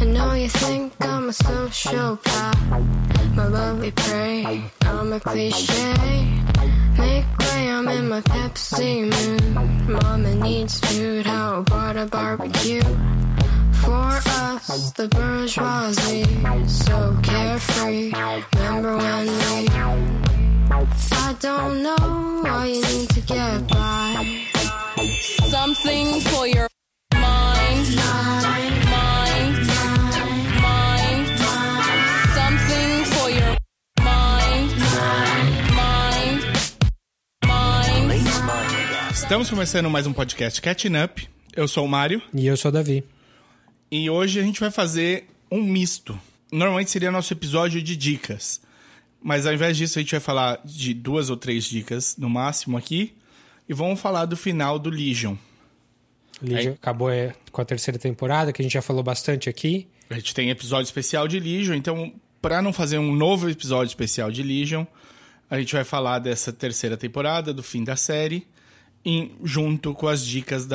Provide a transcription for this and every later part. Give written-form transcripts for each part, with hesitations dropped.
I know you think I'm a sociopath, my lovely prey, I'm a cliche. Make way, I'm in my Pepsi mood. Mama needs food, how about a barbecue? For us, the bourgeoisie, so carefree. Remember when we? I don't know why you need to get by. Something for your mind. Estamos começando mais um podcast Catching Up. Eu sou o Mário. E eu sou o Davi. E hoje a gente vai fazer um misto. Normalmente seria nosso episódio de dicas. Mas ao invés disso a gente vai falar de 2 ou 3 dicas no máximo aqui. E vamos falar do final do Legion. Legion acabou com a 3ª temporada, que a gente já falou bastante aqui. A gente tem episódio especial de Legion. Então, para não fazer um novo episódio especial de Legion, a gente vai falar dessa 3ª temporada, do fim da série, junto com as dicas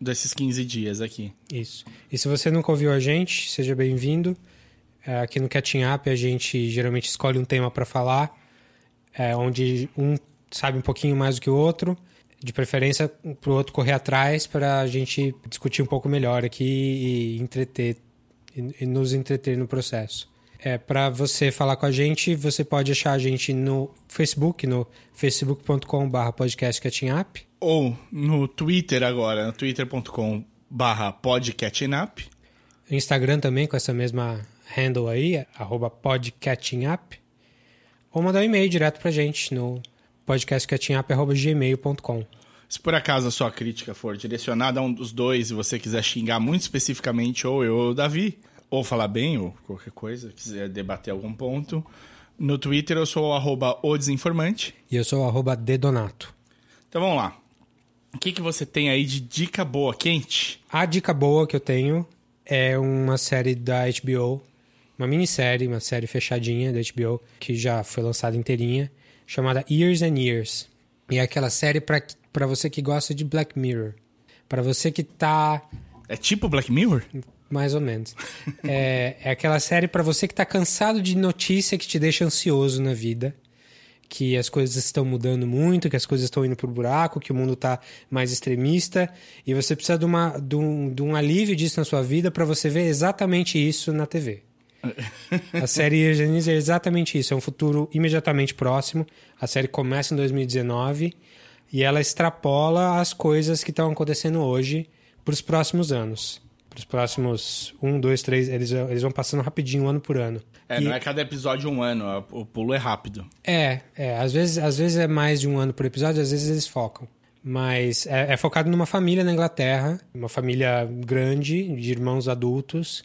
desses 15 dias aqui. Isso. E se você nunca ouviu a gente, seja bem-vindo. Aqui no Catching Up a gente geralmente escolhe um tema para falar, onde um sabe um pouquinho mais do que o outro, de preferência para o outro correr atrás para a gente discutir um pouco melhor aqui e nos entreter no processo. Para você falar com a gente, você pode achar a gente no Facebook, no facebook.com/podcastcatchingup. Ou no Twitter agora, no twitter.com/podcatchingup. Instagram também, com essa mesma handle aí, @podcatchingup. Ou mandar um e-mail direto pra gente no podcastcatchingup@gmail.com. Se por acaso a sua crítica for direcionada a um dos dois e você quiser xingar muito especificamente ou eu ou o Davi, ou falar bem, ou qualquer coisa, quiser debater algum ponto. No Twitter eu sou @odesinformante. E eu sou @dedonato. Então vamos lá. O que você tem aí de dica boa, quente? A dica boa que eu tenho é uma série da HBO, uma minissérie, uma série fechadinha da HBO, que já foi lançada inteirinha, chamada Years and Years. E é aquela série pra você que gosta de Black Mirror. Pra você que tá... É tipo Black Mirror? Mais ou menos. É aquela série pra você que tá cansado de notícia que te deixa ansioso na vida, que as coisas estão mudando muito, que as coisas estão indo pro buraco, que o mundo tá mais extremista, e você precisa de um alívio disso na sua vida pra você ver exatamente isso na TV. A série é exatamente isso, é um futuro imediatamente próximo. A série começa em 2019 e ela extrapola as coisas que estão acontecendo hoje pros próximos anos. Os próximos 1, 2, 3, eles vão passando rapidinho, ano por ano. Não é cada episódio um ano, o pulo é rápido. Às vezes é mais de um ano por episódio, às vezes eles focam. Mas é focado numa família na Inglaterra, uma família grande, de irmãos adultos.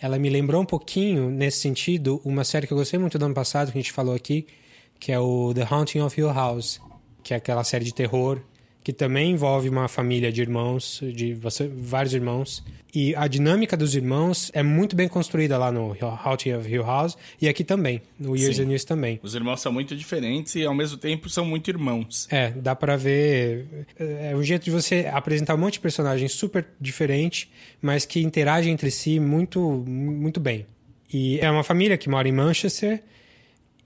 Ela me lembrou um pouquinho, nesse sentido, uma série que eu gostei muito do ano passado, que a gente falou aqui, que é o The Haunting of Hill House, que é aquela série de terror, que também envolve uma família de irmãos, vários irmãos. E a dinâmica dos irmãos é muito bem construída lá no Haunting of Hill House e aqui também, no Years and Years também. Os irmãos são muito diferentes e, ao mesmo tempo, são muito irmãos. Dá pra ver... É um jeito de você apresentar um monte de personagens super diferente, mas que interagem entre si muito, muito bem. E é uma família que mora em Manchester...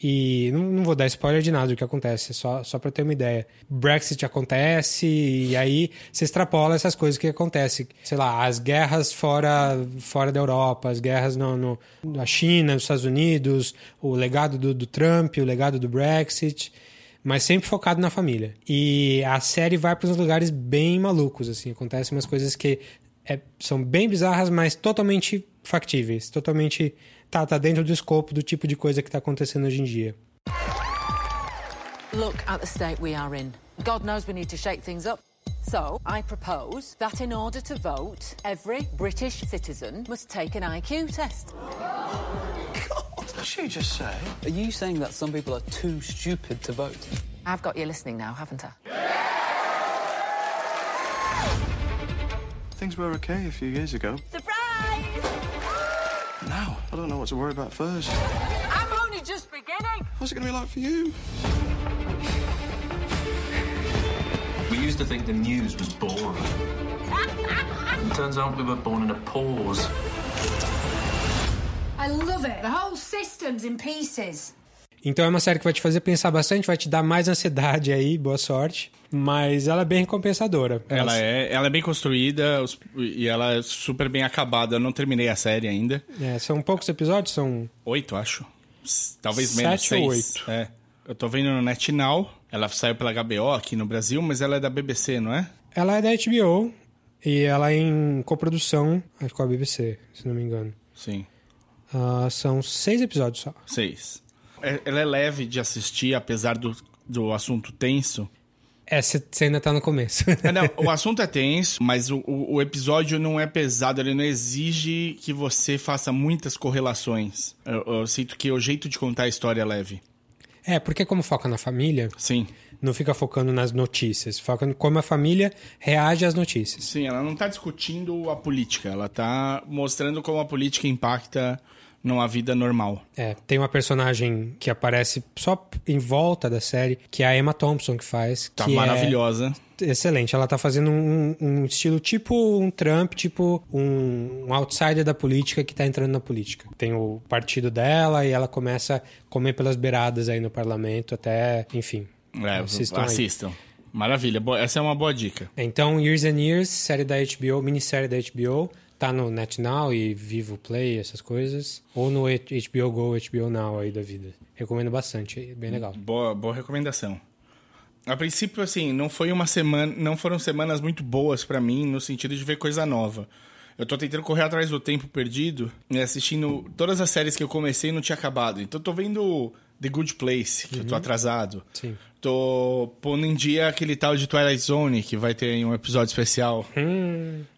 E não vou dar spoiler de nada do que acontece, só para ter uma ideia. Brexit acontece e aí se extrapola essas coisas que acontecem. Sei lá, as guerras fora da Europa, as guerras na China, nos Estados Unidos, o legado do Trump, o legado do Brexit, mas sempre focado na família. E a série vai para uns lugares bem malucos, assim, acontecem umas coisas que são bem bizarras, mas totalmente factíveis, totalmente... Tá dentro do escopo do tipo de coisa que tá acontecendo hoje em dia. Look at the state we are in. God knows we need to shake things up. So, I propose that in order to vote, every British citizen must take an IQ test. God, did she just say? Are you saying that some people are too stupid to vote? I've got you listening now, haven't I? Things were okay a few years ago. Surprise! Now, I don't know what to worry about first. I'm only just beginning. What's it going to be like for you? We used to think the news was boring. It turns out we were born in a pause. Então é uma série que vai te fazer pensar bastante, vai te dar mais ansiedade aí, boa sorte. Mas ela é bem recompensadora. Ela é bem construída e ela é super bem acabada. Eu não terminei a série ainda. É, são poucos episódios? São 8, acho. Talvez menos, 6. É. Eu tô vendo no NetNow. Ela saiu pela HBO aqui no Brasil, mas ela é da BBC, não é? Ela é da HBO e ela é em coprodução com a BBC, se não me engano. Sim. São 6 episódios só. 6. Ela é leve de assistir, apesar do assunto tenso. Você ainda tá no começo. Não, o assunto é tenso, mas o episódio não é pesado, ele não exige que você faça muitas correlações. Eu sinto que o jeito de contar a história é leve. Porque como foca na família, sim, não fica focando nas notícias, foca em como a família reage às notícias. Sim, ela não tá discutindo a política, ela tá mostrando como a política impacta numa vida normal. Tem uma personagem que aparece só em volta da série, que é a Emma Thompson que faz. Tá que maravilhosa. Excelente, ela tá fazendo um estilo tipo um Trump, tipo um outsider da política que tá entrando na política. Tem o partido dela e ela começa a comer pelas beiradas aí no parlamento até, enfim. Assistam. Aí. Maravilha, essa é uma boa dica. Então, Years and Years, série da HBO, minissérie da HBO. Tá no NetNow e Vivo Play, essas coisas. Ou no HBO Go, HBO Now aí da vida. Recomendo bastante, é bem legal. Boa recomendação. A princípio, assim, não foram semanas muito boas pra mim no sentido de ver coisa nova. Eu tô tentando correr atrás do tempo perdido, né, assistindo todas as séries que eu comecei e não tinha acabado. Então eu tô vendo The Good Place, que eu tô atrasado. Sim. Tô pondo em dia aquele tal de Twilight Zone, que vai ter um episódio especial.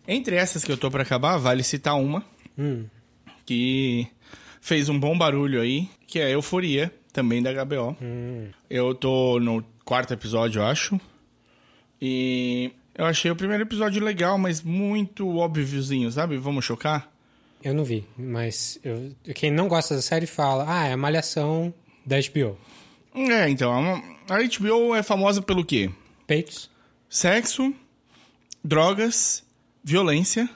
Entre essas que eu tô pra acabar, vale citar uma que fez um bom barulho aí, que é Euforia, também da HBO. Eu tô no 4º episódio, eu acho. E eu achei o primeiro episódio legal, mas muito óbviozinho, sabe? Vamos chocar? Eu não vi, mas quem não gosta da série fala, é a Malhação da HBO. Então, a HBO é famosa pelo quê? Peitos. Sexo, drogas, violência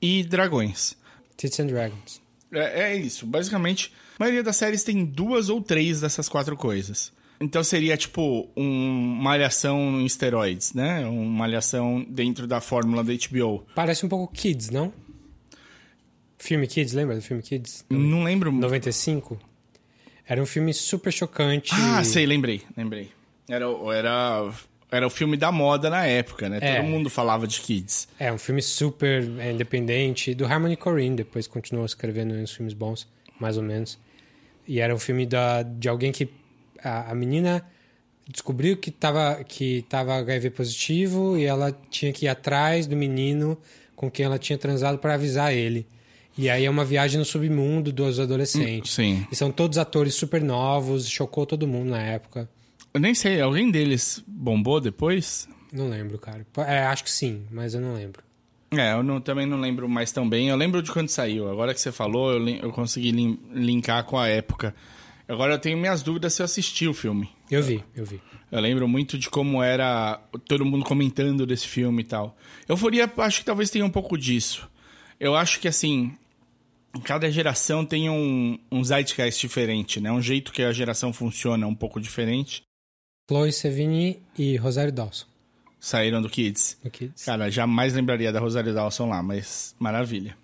e dragões. Tits and Dragons. É isso, basicamente. A maioria das séries tem 2 ou 3 dessas 4 coisas. Então seria tipo uma Malhação em esteroides, né? Uma Malhação dentro da fórmula da HBO. Parece um pouco Kids, não? Filme Kids, lembra do filme Kids? Não lembro. 95? Era um filme super chocante. Sei, lembrei. Era o filme da moda na época, né? Todo mundo falava de Kids. Um filme super independente, do Harmony Korine, depois continuou escrevendo uns filmes bons, mais ou menos. E era um filme de alguém que a menina descobriu que estava HIV positivo e ela tinha que ir atrás do menino com quem ela tinha transado para avisar ele. E aí é uma viagem no submundo dos adolescentes. Sim. E são todos atores super novos, chocou todo mundo na época. Eu nem sei, alguém deles bombou depois? Não lembro, cara. Acho que sim, mas eu não lembro. Também não lembro mais tão bem. Eu lembro de quando saiu. Agora que você falou, eu consegui linkar com a época. Agora eu tenho minhas dúvidas se eu assisti o filme. Eu vi. Eu lembro muito de como era todo mundo comentando desse filme e tal. Euforia, acho que talvez tenha um pouco disso. Eu acho que, assim, cada geração tem um zeitgeist diferente, né? Um jeito que a geração funciona um pouco diferente. Chloe Sevigny e Rosário Dawson. Saíram do Kids. Cara, jamais lembraria da Rosário Dawson lá, mas maravilha.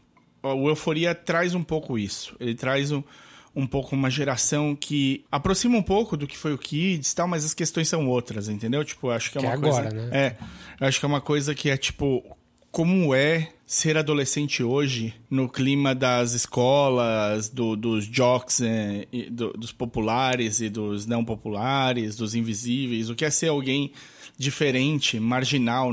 O Euforia traz um pouco isso. Ele traz um pouco uma geração que aproxima um pouco do que foi o Kids e tal, mas as questões são outras, entendeu? Tipo, eu acho que é uma coisa... agora, né? Eu acho que é uma coisa que é, tipo... Como é ser adolescente hoje no clima das escolas, dos jocks, dos populares e dos não populares, dos invisíveis? O que é ser alguém diferente, marginal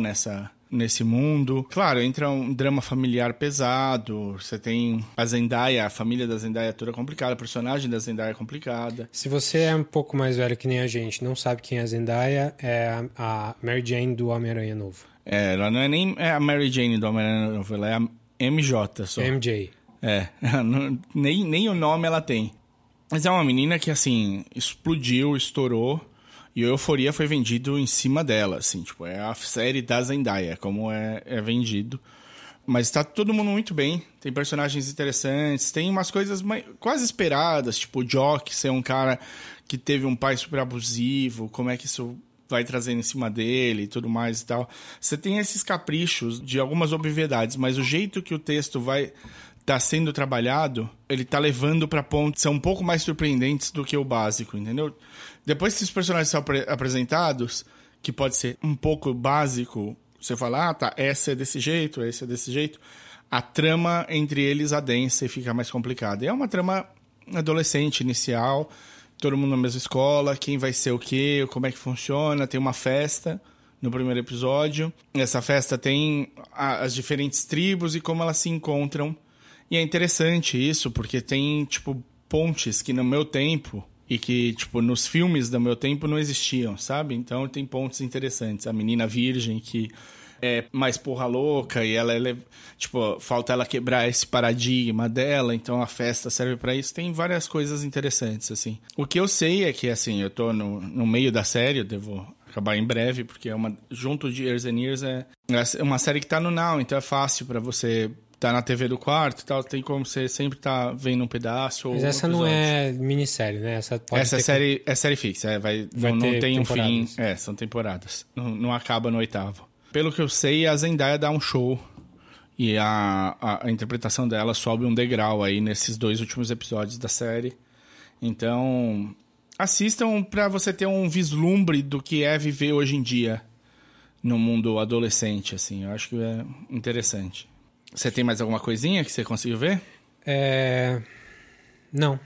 nesse mundo? Claro, entra um drama familiar pesado, você tem a Zendaya, a família da Zendaya é toda complicada, a personagem da Zendaya é complicada. Se você é um pouco mais velho que nem a gente, não sabe quem é a Zendaya, é a Mary Jane do Homem-Aranha Novo. Ela não é nem a Mary Jane do Homem-Aranha Novo, ela é a MJ só. MJ. Nem o nome ela tem. Mas é uma menina que, assim, explodiu, estourou, e a Euforia foi vendido em cima dela, assim, tipo, é a série da Zendaya, como é vendido. Mas tá todo mundo muito bem. Tem personagens interessantes, tem umas coisas quase esperadas, tipo o Jock ser um cara que teve um pai super abusivo, como é que isso vai trazendo em cima dele e tudo mais e tal. Você tem esses caprichos de algumas obviedades, mas o jeito que o texto vai tá sendo trabalhado, ele tá levando pra pontos que são um pouco mais surpreendentes do que o básico, entendeu? Depois que os personagens são apresentados, que pode ser um pouco básico, você fala, ah, tá, essa é desse jeito, essa é desse jeito. A trama entre eles adensa e fica mais complicada. É uma trama adolescente, inicial, todo mundo na mesma escola, quem vai ser o quê, como é que funciona. Tem uma festa no primeiro episódio. Essa festa tem as diferentes tribos e como elas se encontram. E é interessante isso, porque tem, tipo, pontes que no meu tempo... E que, tipo, nos filmes do meu tempo não existiam, sabe? Então tem pontos interessantes. A menina virgem que é mais porra louca e ela é... Tipo, falta ela quebrar esse paradigma dela, então a festa serve pra isso. Tem várias coisas interessantes, assim. O que eu sei é que, assim, eu tô no meio da série, eu devo acabar em breve, porque é uma... Junto de Years and Years é uma série que tá no Now, então é fácil pra você... Tá na TV do quarto e tal, tem como você sempre tá vendo um pedaço. Mas ou essa não é minissérie, né? Essa, pode essa é série fixa, não tem um fim. É, são temporadas. Não acaba no oitavo. Pelo que eu sei, a Zendaya dá um show e a interpretação dela sobe um degrau aí nesses dois últimos episódios da série. Então, assistam pra você ter um vislumbre do que é viver hoje em dia no mundo adolescente, assim. Eu acho que é interessante. Você tem mais alguma coisinha que você conseguiu ver? Não.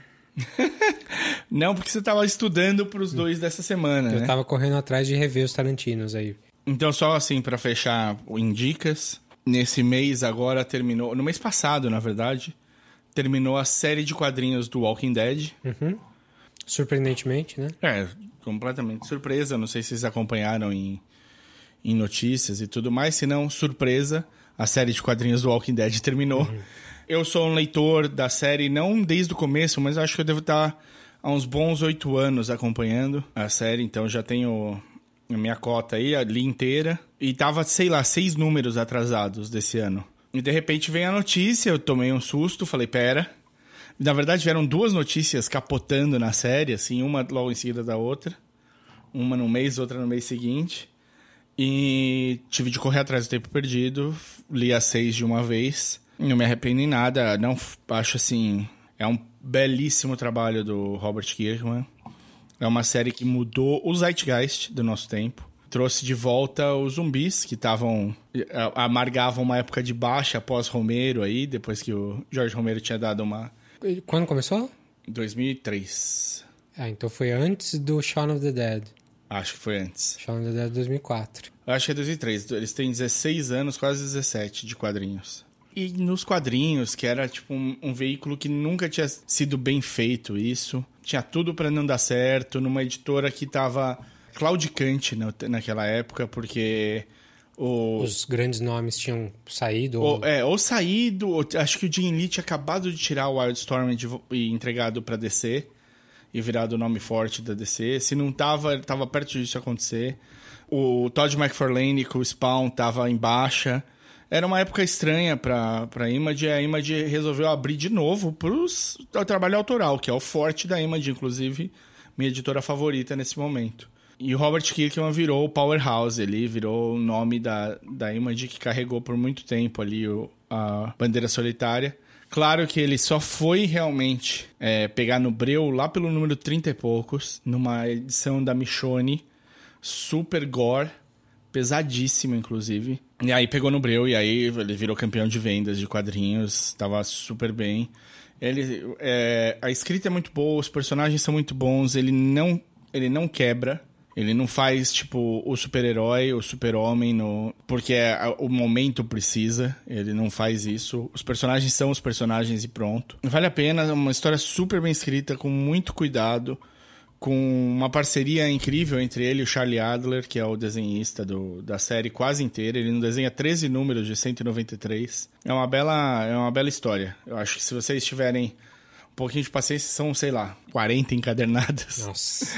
Não, porque você estava estudando para os dois dessa semana, eu estava correndo atrás de rever os Tarantinos aí. Então, só assim, para fechar o Indicas, nesse mês agora terminou... No mês passado, na verdade, terminou a série de quadrinhos do Walking Dead. Uhum. Surpreendentemente, né? Completamente surpresa. Não sei se vocês acompanharam em notícias e tudo mais, se não, surpresa... A série de quadrinhos do Walking Dead terminou. Uhum. Eu sou um leitor da série, não desde o começo, mas acho que eu devo estar há uns bons 8 anos acompanhando a série. Então já tenho a minha cota aí, ali inteira. E tava, 6 números atrasados desse ano. E de repente vem a notícia, eu tomei um susto, falei, pera. Na verdade vieram 2 notícias capotando na série, assim, uma logo em seguida da outra. Uma no mês, outra no mês seguinte. E tive de correr atrás do tempo perdido, li as 6 de uma vez, não me arrependo em nada, não acho assim... É um belíssimo trabalho do Robert Kirkman, é uma série que mudou o zeitgeist do nosso tempo, trouxe de volta os zumbis que estavam... amargavam uma época de baixa após Romero aí, depois que o George Romero tinha dado uma... Quando começou? 2003. Ah, então foi antes do Shaun of the Dead. Acho que foi antes. Shaun of the Dead 2004. Acho que é 2003. Eles têm 16 anos, quase 17 de quadrinhos. E nos quadrinhos, que era tipo um veículo que nunca tinha sido bem feito isso. Tinha tudo pra não dar certo. Numa editora que tava claudicante naquela época, porque... Os grandes nomes tinham saído. Acho que o Jim Lee tinha acabado de tirar o Wildstorm e entregado pra DC. E virado o nome forte da DC. Se não tava perto disso acontecer. O Todd McFarlane com o Spawn tava em baixa. Era uma época estranha pra Image. A Image resolveu abrir de novo pro trabalho autoral, que é o forte da Image, inclusive minha editora favorita nesse momento. E o Robert Kirkman virou o powerhouse ali, virou o nome da Image que carregou por muito tempo ali a bandeira solitária. Claro que ele só foi realmente pegar no breu lá pelo número 30 e poucos, numa edição da Michonne, super gore, pesadíssima inclusive. E aí pegou no breu e aí ele virou campeão de vendas de quadrinhos, tava super bem. A escrita é muito boa, os personagens são muito bons, ele não quebra. Ele não faz, tipo, o super-herói, o super-homem, porque o momento precisa. Ele não faz isso. Os personagens são os personagens e pronto. Vale a pena, é uma história super bem escrita, com muito cuidado, com uma parceria incrível entre ele e o Charlie Adler, que é o desenhista da série quase inteira. Ele não desenha 13 números de 193. É uma bela história. Eu acho que se vocês tiverem... um pouquinho de paciência, são, 40 encadernadas. Nossa...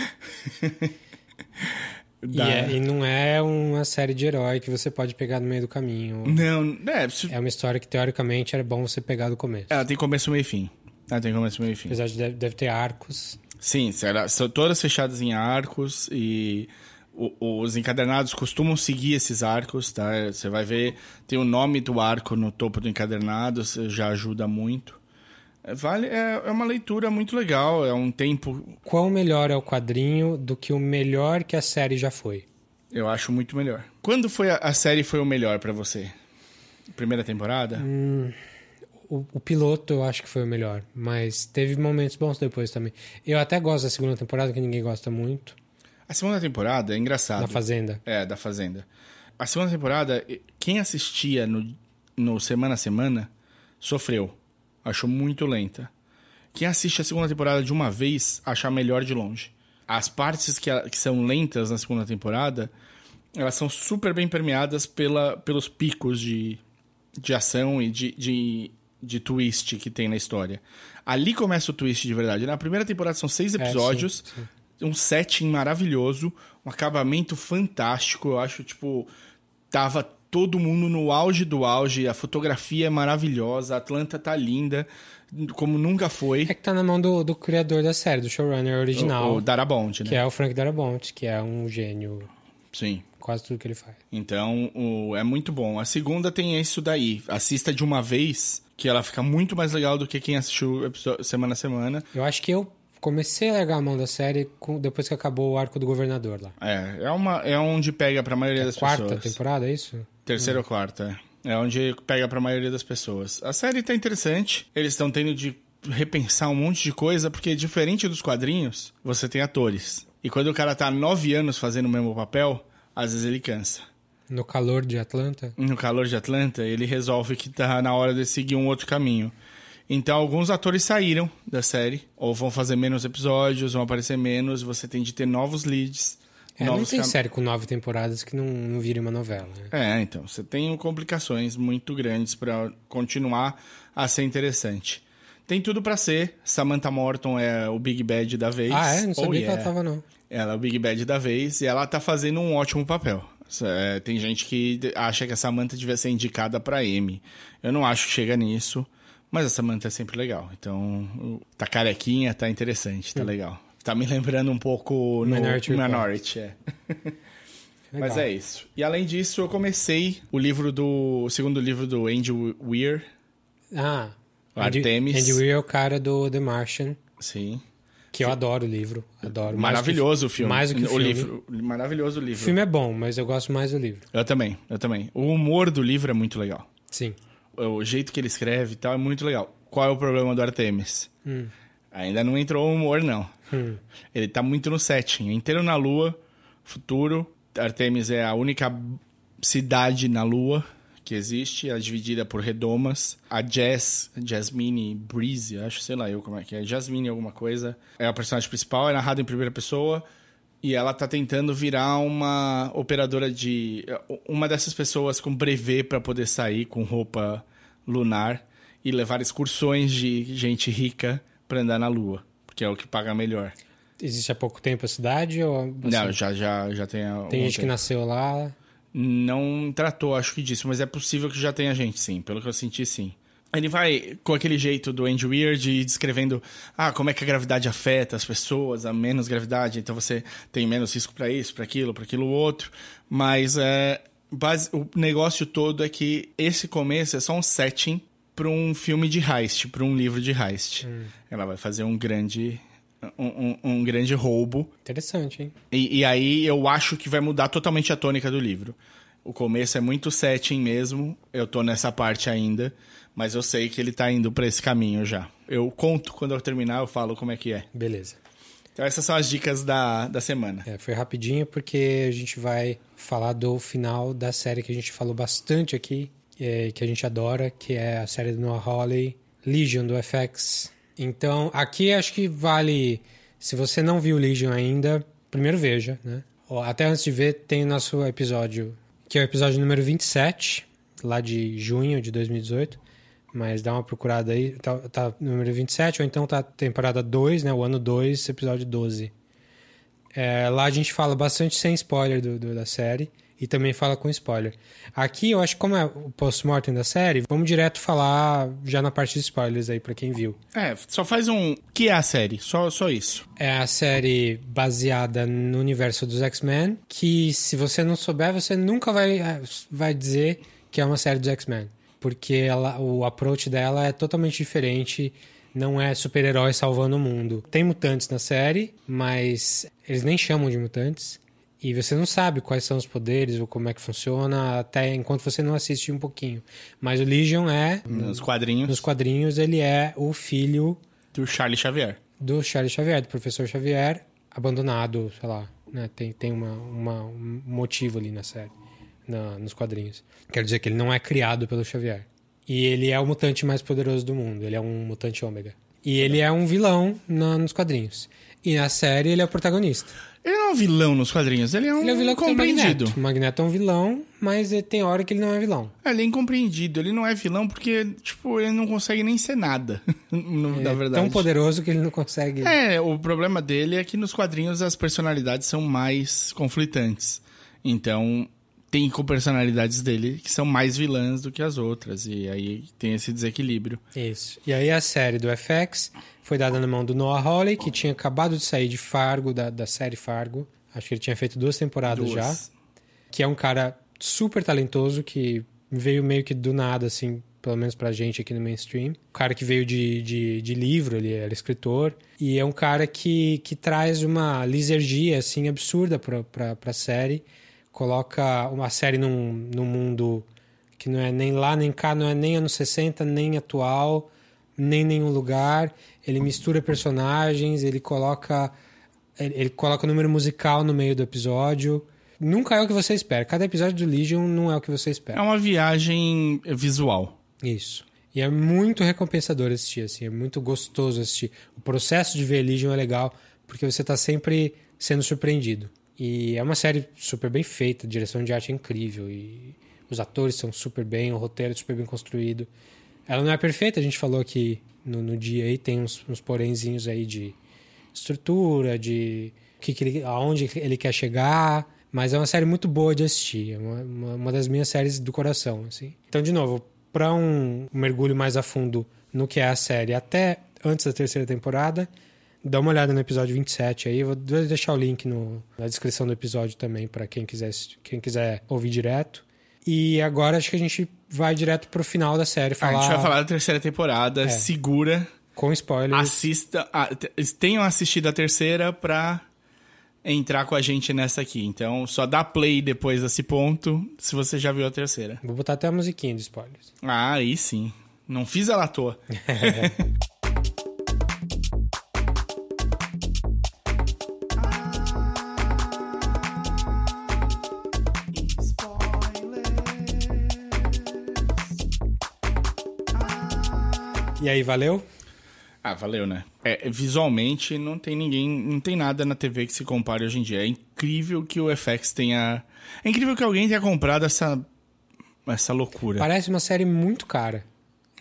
E não é uma série de herói que você pode pegar no meio do caminho. Não, é uma história que teoricamente era bom você pegar do começo. Ela tem começo, meio e fim. Apesar de deve ter arcos. Sim, são todas fechadas em arcos e os encadernados costumam seguir esses arcos, tá? Você vai ver, tem o nome do arco no topo do encadernado, já ajuda muito. É uma leitura muito legal, é um tempo... Quão melhor é o quadrinho do que o melhor que a série já foi? Eu acho muito melhor. Quando foi a série foi o melhor pra você? Primeira temporada? O piloto eu acho que foi o melhor, mas teve momentos bons depois também. Eu até gosto da segunda temporada, que ninguém gosta muito. A segunda temporada é engraçada. Da Fazenda. É, da Fazenda. A segunda temporada, quem assistia no Semana a Semana sofreu. Achou muito lenta. Quem assiste a segunda temporada de uma vez, acha melhor de longe. As partes que são lentas na segunda temporada, elas são super bem permeadas pelos picos de ação e de twist que tem na história. Ali começa o twist de verdade. Na primeira temporada são 6 episódios, sim. Um setting maravilhoso, um acabamento fantástico. Eu acho, tava todo mundo no auge do auge, a fotografia é maravilhosa, a Atlanta tá linda, como nunca foi. É que tá na mão do criador da série, do showrunner original. O Darabont, né? Que é o Frank Darabont, que é um gênio. Sim. Quase tudo que ele faz. Então, é muito bom. A segunda tem isso daí. Assista de uma vez, que ela fica muito mais legal do que quem assistiu semana a semana. Eu acho que eu comecei a largar a mão da série depois que acabou o arco do governador lá. É onde pega pra maioria das pessoas. Quarta temporada, é isso? Terceira ou quarta, é onde pega pra maioria das pessoas. A série tá interessante, eles estão tendo de repensar um monte de coisa, porque diferente dos quadrinhos, você tem atores. E quando o cara tá há 9 anos fazendo o mesmo papel, às vezes ele cansa. No calor de Atlanta, ele resolve que tá na hora de seguir um outro caminho. Então, alguns atores saíram da série, ou vão fazer menos episódios, vão aparecer menos, você tem de ter novos leads... não tem série com 9 temporadas que não vire uma novela. Né? Então. Você tem complicações muito grandes para continuar a ser interessante. Tem tudo para ser. Samantha Morton é o Big Bad da vez. Ah, é? Não sabia que ela tava, não. Ela é o Big Bad da vez e ela tá fazendo um ótimo papel. Tem gente que acha que a Samantha devia ser indicada para Emmy. Eu não acho que chega nisso, mas a Samantha é sempre legal. Então, tá carequinha, tá interessante, tá legal. Tá me lembrando um pouco no Minority, Mas é isso. E além disso, eu comecei o segundo livro do Andy Weir. Ah. Artemis. Andy Weir é o cara do The Martian. Sim. Que eu adoro o livro. Adoro. Maravilhoso o filme. Mais do que o livro. Maravilhoso o livro. O filme é bom, mas eu gosto mais do livro. Eu também. O humor do livro é muito legal. Sim. O jeito que ele escreve e tal é muito legal. Qual é o problema do Artemis? Ainda não entrou o humor, não. Ele tá muito no setting. Inteiro na Lua, futuro. Artemis é a única cidade na Lua que existe. Ela é dividida por redomas. A Jasmine Breeze, acho, sei lá eu como é que é. Jasmine alguma coisa. É a personagem principal, é narrada em primeira pessoa. E ela tá tentando virar uma operadora de... Uma dessas pessoas com brevet pra poder sair com roupa lunar e levar excursões de gente rica pra andar na Lua, porque é o que paga melhor. Existe há pouco tempo a cidade? Ou... Não, já tem... Tem gente que nasceu lá? Não tratou, acho que disso, mas é possível que já tenha gente, sim. Pelo que eu senti, sim. Ele vai com aquele jeito do Andy Weir descrevendo como é que a gravidade afeta as pessoas, a menos gravidade, então você tem menos risco pra isso, pra aquilo outro, mas o negócio todo é que esse começo é só um setting para um filme de heist, para um livro de heist. Ela vai fazer um grande roubo. Interessante, hein? E aí eu acho que vai mudar totalmente a tônica do livro. O começo é muito setting mesmo, eu tô nessa parte ainda, mas eu sei que ele tá indo para esse caminho já. Eu conto, quando eu terminar, eu falo como é que é. Beleza. Então essas são as dicas da semana. Foi rapidinho porque a gente vai falar do final da série que a gente falou bastante aqui, que a gente adora, que é a série do Noah Hawley, Legion, do FX. Então, aqui acho que vale... Se você não viu Legion ainda, primeiro veja, né? Até antes de ver, tem o nosso episódio, que é o episódio número 27, lá de junho de 2018. Mas dá uma procurada aí, tá número 27, ou então tá temporada 2, né? O ano 2, episódio 12. Lá a gente fala bastante sem spoiler da série e também fala com spoiler. Aqui eu acho que como é o post-mortem da série, vamos direto falar já na parte de spoilers aí pra quem viu. Só faz um... O que é a série? Só isso. É a série baseada no universo dos X-Men, que se você não souber, você nunca vai dizer que é uma série dos X-Men. Porque o approach dela é totalmente diferente. Não é super-herói salvando o mundo. Tem mutantes na série, mas eles nem chamam de mutantes. E você não sabe quais são os poderes ou como é que funciona, até enquanto você não assiste um pouquinho. Mas o Legion é... Nos quadrinhos, ele é o filho... Do Charles Xavier, do professor Xavier, abandonado, sei lá. Né? Tem um motivo ali na série, nos quadrinhos. Quer dizer que ele não é criado pelo Xavier. E ele é o mutante mais poderoso do mundo. Ele é um mutante ômega. E ele é um vilão nos quadrinhos. E na série ele é o protagonista. Ele não é um vilão nos quadrinhos. Ele é um vilão incompreendido. O Magneto é um vilão, mas tem hora que ele não é vilão. Ele é incompreendido. Ele não é vilão porque, ele não consegue nem ser nada. Na verdade. É tão poderoso que ele não consegue... O problema dele é que nos quadrinhos as personalidades são mais conflitantes. Então... Tem personalidades dele que são mais vilãs do que as outras. E aí tem esse desequilíbrio. Isso. E aí a série do FX foi dada na mão do Noah Hawley, que tinha acabado de sair de Fargo, da série Fargo. Acho que ele tinha feito duas temporadas já. Que é um cara super talentoso, que veio meio que do nada, assim, pelo menos pra gente aqui no mainstream. Um cara que veio de livro, ele era escritor. E é um cara que traz uma lisergia, assim, absurda pra série. Coloca uma série num mundo que não é nem lá, nem cá, não é nem anos 60, nem atual, nem nenhum lugar. Ele mistura personagens, ele coloca número musical no meio do episódio. Nunca é o que você espera. Cada episódio do Legion não é o que você espera. É uma viagem visual. Isso. E é muito recompensador assistir, assim. É muito gostoso assistir. O processo de ver Legion é legal, porque você tá sempre sendo surpreendido. E é uma série super bem feita, a direção de arte é incrível, e os atores são super bem, o roteiro é super bem construído. Ela não é perfeita, a gente falou aqui no dia aí, tem uns porémzinhos aí de estrutura, de aonde ele quer chegar, mas é uma série muito boa de assistir, é uma das minhas séries do coração, assim. Então, de novo, para um mergulho mais a fundo no que é a série, até antes da terceira temporada... Dá uma olhada no episódio 27 aí. Vou deixar o link na descrição do episódio também para quem quiser ouvir direto. E agora acho que a gente vai direto pro final da série. A gente vai falar da terceira temporada. Segura. Com spoiler. Assista. Tenham assistido a terceira pra entrar com a gente nessa aqui. Então só dá play depois desse ponto se você já viu a terceira. Vou botar até a musiquinha de spoilers. Ah, aí sim. Não fiz ela à toa. E aí, valeu? Valeu, né? Visualmente, não tem nada na TV que se compare hoje em dia. É incrível que o FX tenha... É incrível que alguém tenha comprado essa loucura. Parece uma série muito cara.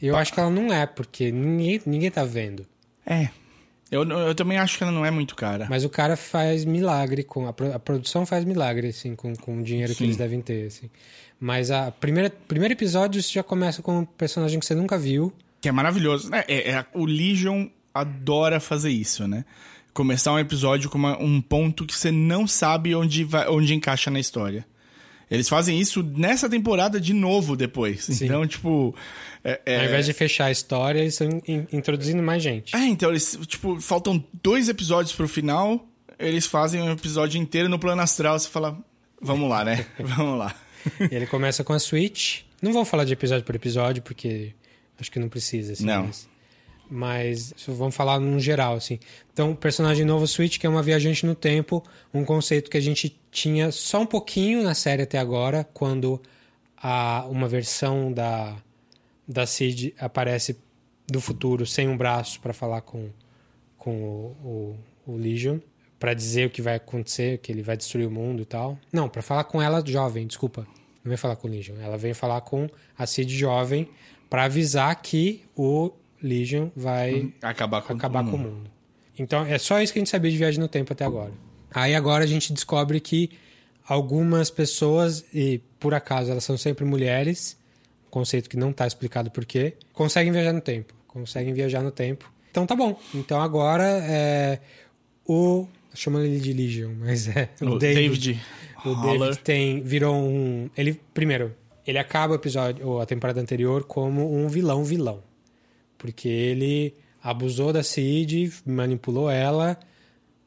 Eu acho que ela não é, porque ninguém tá vendo. Eu também acho que ela não é muito cara. Mas o cara faz milagre, a produção faz milagre, assim, com o dinheiro que eles devem ter, assim. Mas o primeiro episódio já começa com um personagem que você nunca viu. Que é maravilhoso. O Legion adora fazer isso, né? Começar um episódio com um ponto que você não sabe onde encaixa na história. Eles fazem isso nessa temporada de novo depois. Sim. Então, ao invés de fechar a história, eles estão introduzindo mais gente. Então eles, faltam 2 episódios pro final, eles fazem um episódio inteiro no plano astral. Você fala, vamos lá, né? Vamos lá. E ele começa com a Switch. Não vou falar de episódio por episódio, porque... Acho que não precisa, assim. Não. Mas vamos falar num geral, assim. Então, personagem novo, Switch, que é uma viajante no tempo. Um conceito que a gente tinha só um pouquinho na série até agora, quando uma versão da Cid aparece do futuro, sem um braço, para falar com o Legion. Para dizer o que vai acontecer, que ele vai destruir o mundo e tal. Não, para falar com ela jovem, desculpa. Não vem falar com o Legion. Ela vem falar com a Cid jovem, para avisar que o Legion vai acabar com o mundo. Então, é só isso que a gente sabia de viagem no tempo até agora. Aí agora a gente descobre que algumas pessoas, e por acaso elas são sempre mulheres, um conceito que não está explicado por quê, conseguem viajar no tempo. Então tá bom. Então agora é o... chamando ele de Legion, mas é... O David virou um... Ele, primeiro, ele acaba o episódio, ou a temporada anterior, como um vilão. Porque ele abusou da Cid, manipulou ela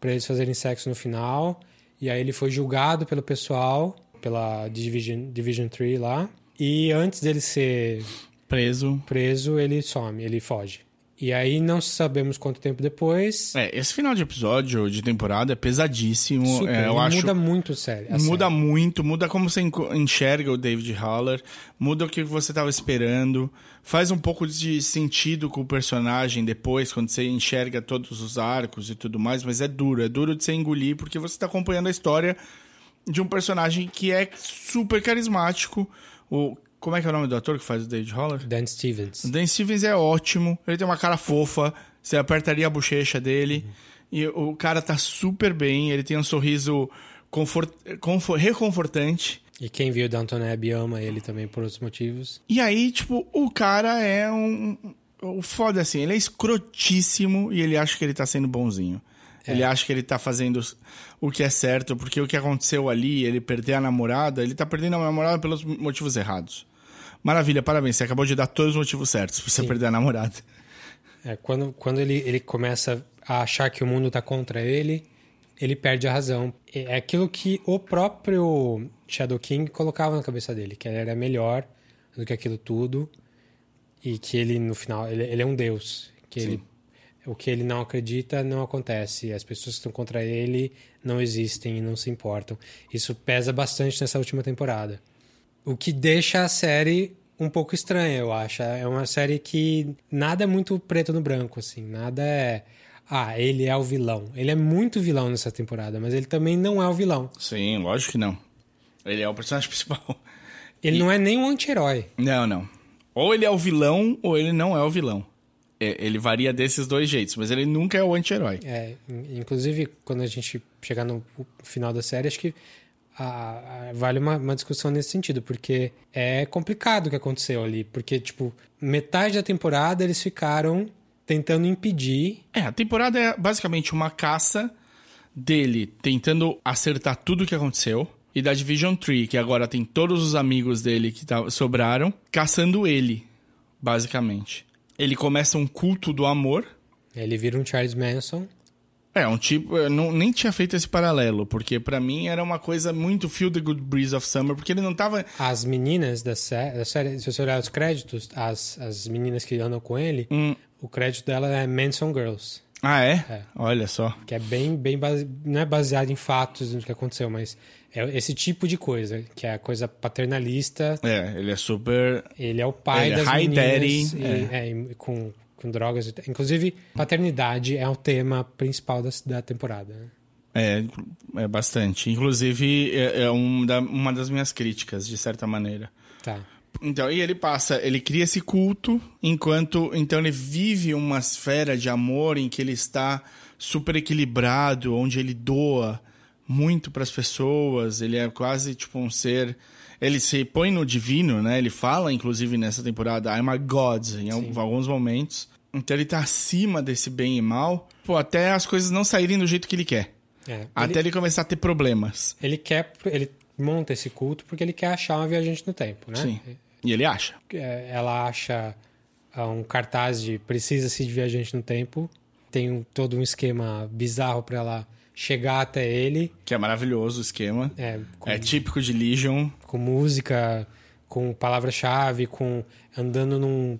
para eles fazerem sexo no final. E aí ele foi julgado pelo pessoal, pela Division 3 lá. E antes dele ser... Preso, ele some, ele foge. E aí não sabemos quanto tempo depois... Esse final de episódio, de temporada, é pesadíssimo. Super, muda muito muda como você enxerga o David Haller, muda o que você estava esperando, faz um pouco de sentido com o personagem depois, quando você enxerga todos os arcos e tudo mais, mas é duro de você engolir, porque você está acompanhando a história de um personagem que é super carismático, Como é que é o nome do ator que faz o David Haller? Dan Stevens. O Dan Stevens é ótimo. Ele tem uma cara fofa. Você apertaria a bochecha dele. E o cara tá super bem. Ele tem um sorriso reconfortante. E quem viu o Downton Abbey ama ele também por outros motivos. E aí, o cara é um... Foda assim. Ele é escrotíssimo e ele acha que ele tá sendo bonzinho. Ele acha que ele tá fazendo o que é certo. Porque o que aconteceu ali, ele perder a namorada... Ele tá perdendo a namorada pelos motivos errados. Maravilha, parabéns. Você acabou de dar todos os motivos certos pra você perder a namorada. Quando ele começa a achar que o mundo tá contra ele, ele perde a razão. É aquilo que o próprio Shadow King colocava na cabeça dele. Que ele era melhor do que aquilo tudo. E que ele, no final, ele é um deus. Que ele, o que ele não acredita não acontece. As pessoas que estão contra ele não existem e não se importam. Isso pesa bastante nessa última temporada. O que deixa a série um pouco estranha, eu acho. É uma série que nada é muito preto no branco, assim. Nada é... ele é o vilão. Ele é muito vilão nessa temporada, mas ele também não é o vilão. Sim, lógico que não. Ele é o personagem principal. Ele não é nem um anti-herói. Não. Ou ele é o vilão, ou ele não é o vilão. Ele varia desses dois jeitos, mas ele nunca é o anti-herói. Inclusive, quando a gente chegar no final da série, acho que vale uma discussão nesse sentido, porque é complicado o que aconteceu ali, porque, metade da temporada eles ficaram tentando impedir... a temporada é basicamente uma caça dele tentando acertar tudo o que aconteceu, e da Division 3, que agora tem todos os amigos dele que sobraram, caçando ele, basicamente. Ele começa um culto do amor. Ele vira um Charles Manson. Um tipo... Eu nem tinha feito esse paralelo, porque pra mim era uma coisa muito Feel the Good Breeze of Summer, porque ele não tava... As meninas da série... Se você olhar os créditos, as meninas que andam com ele, o crédito dela é Manson Girls. É? Olha só. Que é bem não é baseado em fatos do que aconteceu, mas é esse tipo de coisa, que é a coisa paternalista. Ele é super... Ele é o pai das meninas. E com drogas. Inclusive, paternidade é o tema principal da temporada. É bastante. Inclusive, é uma das minhas críticas, de certa maneira. Tá. Então, e ele cria esse culto, então ele vive uma esfera de amor em que ele está super equilibrado, onde ele doa muito para as pessoas, ele é quase um ser, ele se põe no divino, né? Ele fala, inclusive, nessa temporada, I'm a God, em alguns momentos. Então ele está acima desse bem e mal, até as coisas não saírem do jeito que ele quer. Até ele começar a ter problemas. Ele monta esse culto porque ele quer achar uma viajante no tempo, né? Sim. E ele acha. Ela acha um cartaz de precisa-se de viajante no tempo. Tem todo um esquema bizarro para ela chegar até ele. Que é maravilhoso o esquema. É típico de Legion. Com música, com palavra-chave, andando num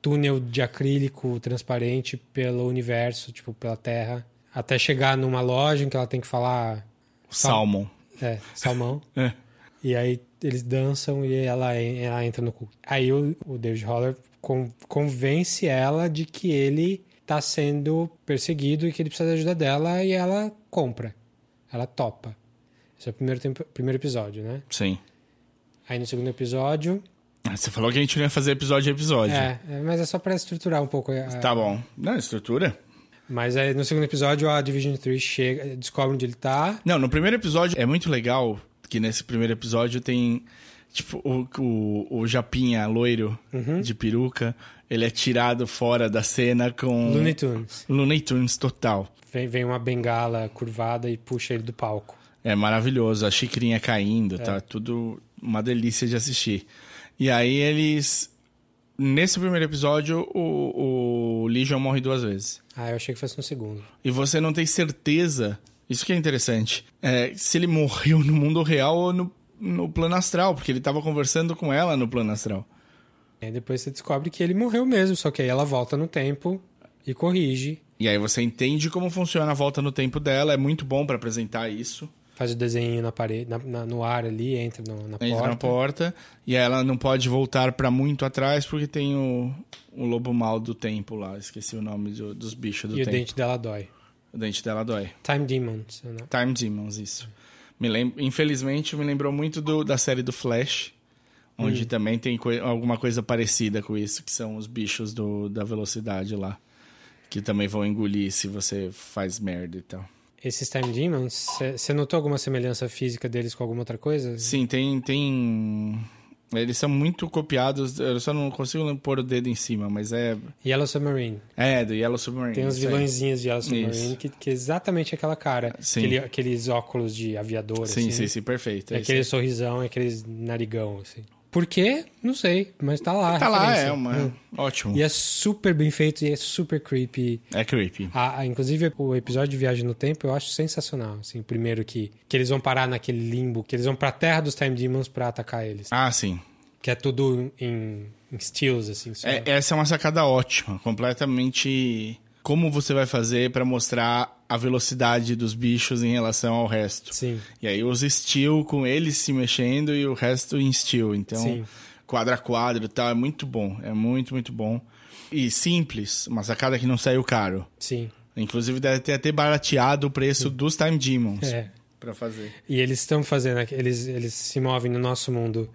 túnel de acrílico transparente pelo universo, pela Terra. Até chegar numa loja em que ela tem que falar... Salmon. Salmão. E aí eles dançam e ela entra no culto. Aí o David Haller convence ela de que ele tá sendo perseguido e que ele precisa da ajuda dela, e ela compra. Ela topa. Esse é o primeiro episódio, né? Sim. Aí no segundo episódio... Você falou que a gente não ia fazer episódio a episódio. Mas é só pra estruturar um pouco. Tá bom. Não, estrutura. Mas aí no segundo episódio a Division 3 chega, descobre onde ele tá. Não, no primeiro episódio é muito legal que nesse primeiro episódio tem... Tipo, o Japinha loiro de peruca, ele é tirado fora da cena com... Looney Tunes. Looney Tunes total. Vem uma bengala curvada e puxa ele do palco. É maravilhoso, a xicrinha caindo, tá? Tudo uma delícia de assistir. E aí eles... Nesse primeiro episódio, o Legion morre 2 vezes. Ah, eu achei que fosse no segundo. E você não tem certeza, isso que é interessante, se ele morreu no mundo real ou no plano astral, porque ele tava conversando com ela no plano astral. E depois você descobre que ele morreu mesmo, só que aí ela volta no tempo e corrige. E aí você entende como funciona a volta no tempo dela, é muito bom pra apresentar isso. Faz o desenho na parede, no ar ali, entra na porta. Entra na porta, e aí ela não pode voltar pra muito atrás, porque tem o lobo mal do tempo lá, esqueci o nome dos bichos do tempo. E o dente dela dói. O dente dela dói. Time Demons. Né? Time Demons, isso. Infelizmente, me lembrou muito da série do Flash, onde também tem alguma coisa parecida com isso, que são os bichos da velocidade lá, que também vão engolir se você faz merda e tal. Esses Time Demons, você notou alguma semelhança física deles com alguma outra coisa? Sim, tem... Eles são muito copiados, eu só não consigo pôr o dedo em cima, mas é... Yellow Submarine. É, do Yellow Submarine. Tem uns vilõezinhos de Yellow Submarine, que é exatamente aquela cara. Sim. Aqueles óculos de aviador, sim, assim. Sim, perfeito. É aquele sorrisão, aqueles narigão, assim. Por quê? Não sei, mas tá lá. Tá lá, ótimo. E é super bem feito e é super creepy. É creepy. Inclusive, o episódio de Viagem no Tempo eu acho sensacional. Assim, primeiro que eles vão parar naquele limbo, que eles vão pra terra dos Time Demons pra atacar eles. Ah, sim. Que é tudo em steals, assim. Essa é uma sacada ótima. Completamente... Como você vai fazer pra mostrar a velocidade dos bichos em relação ao resto. Sim. E aí os steel com eles se mexendo e o resto em steel. Então, sim. Quadra a quadra e tal, é muito bom. É muito, muito bom. E simples, uma sacada que não saiu caro. Sim. Inclusive deve ter até barateado o preço dos Time Demons pra fazer. E eles estão fazendo, eles se movem no nosso mundo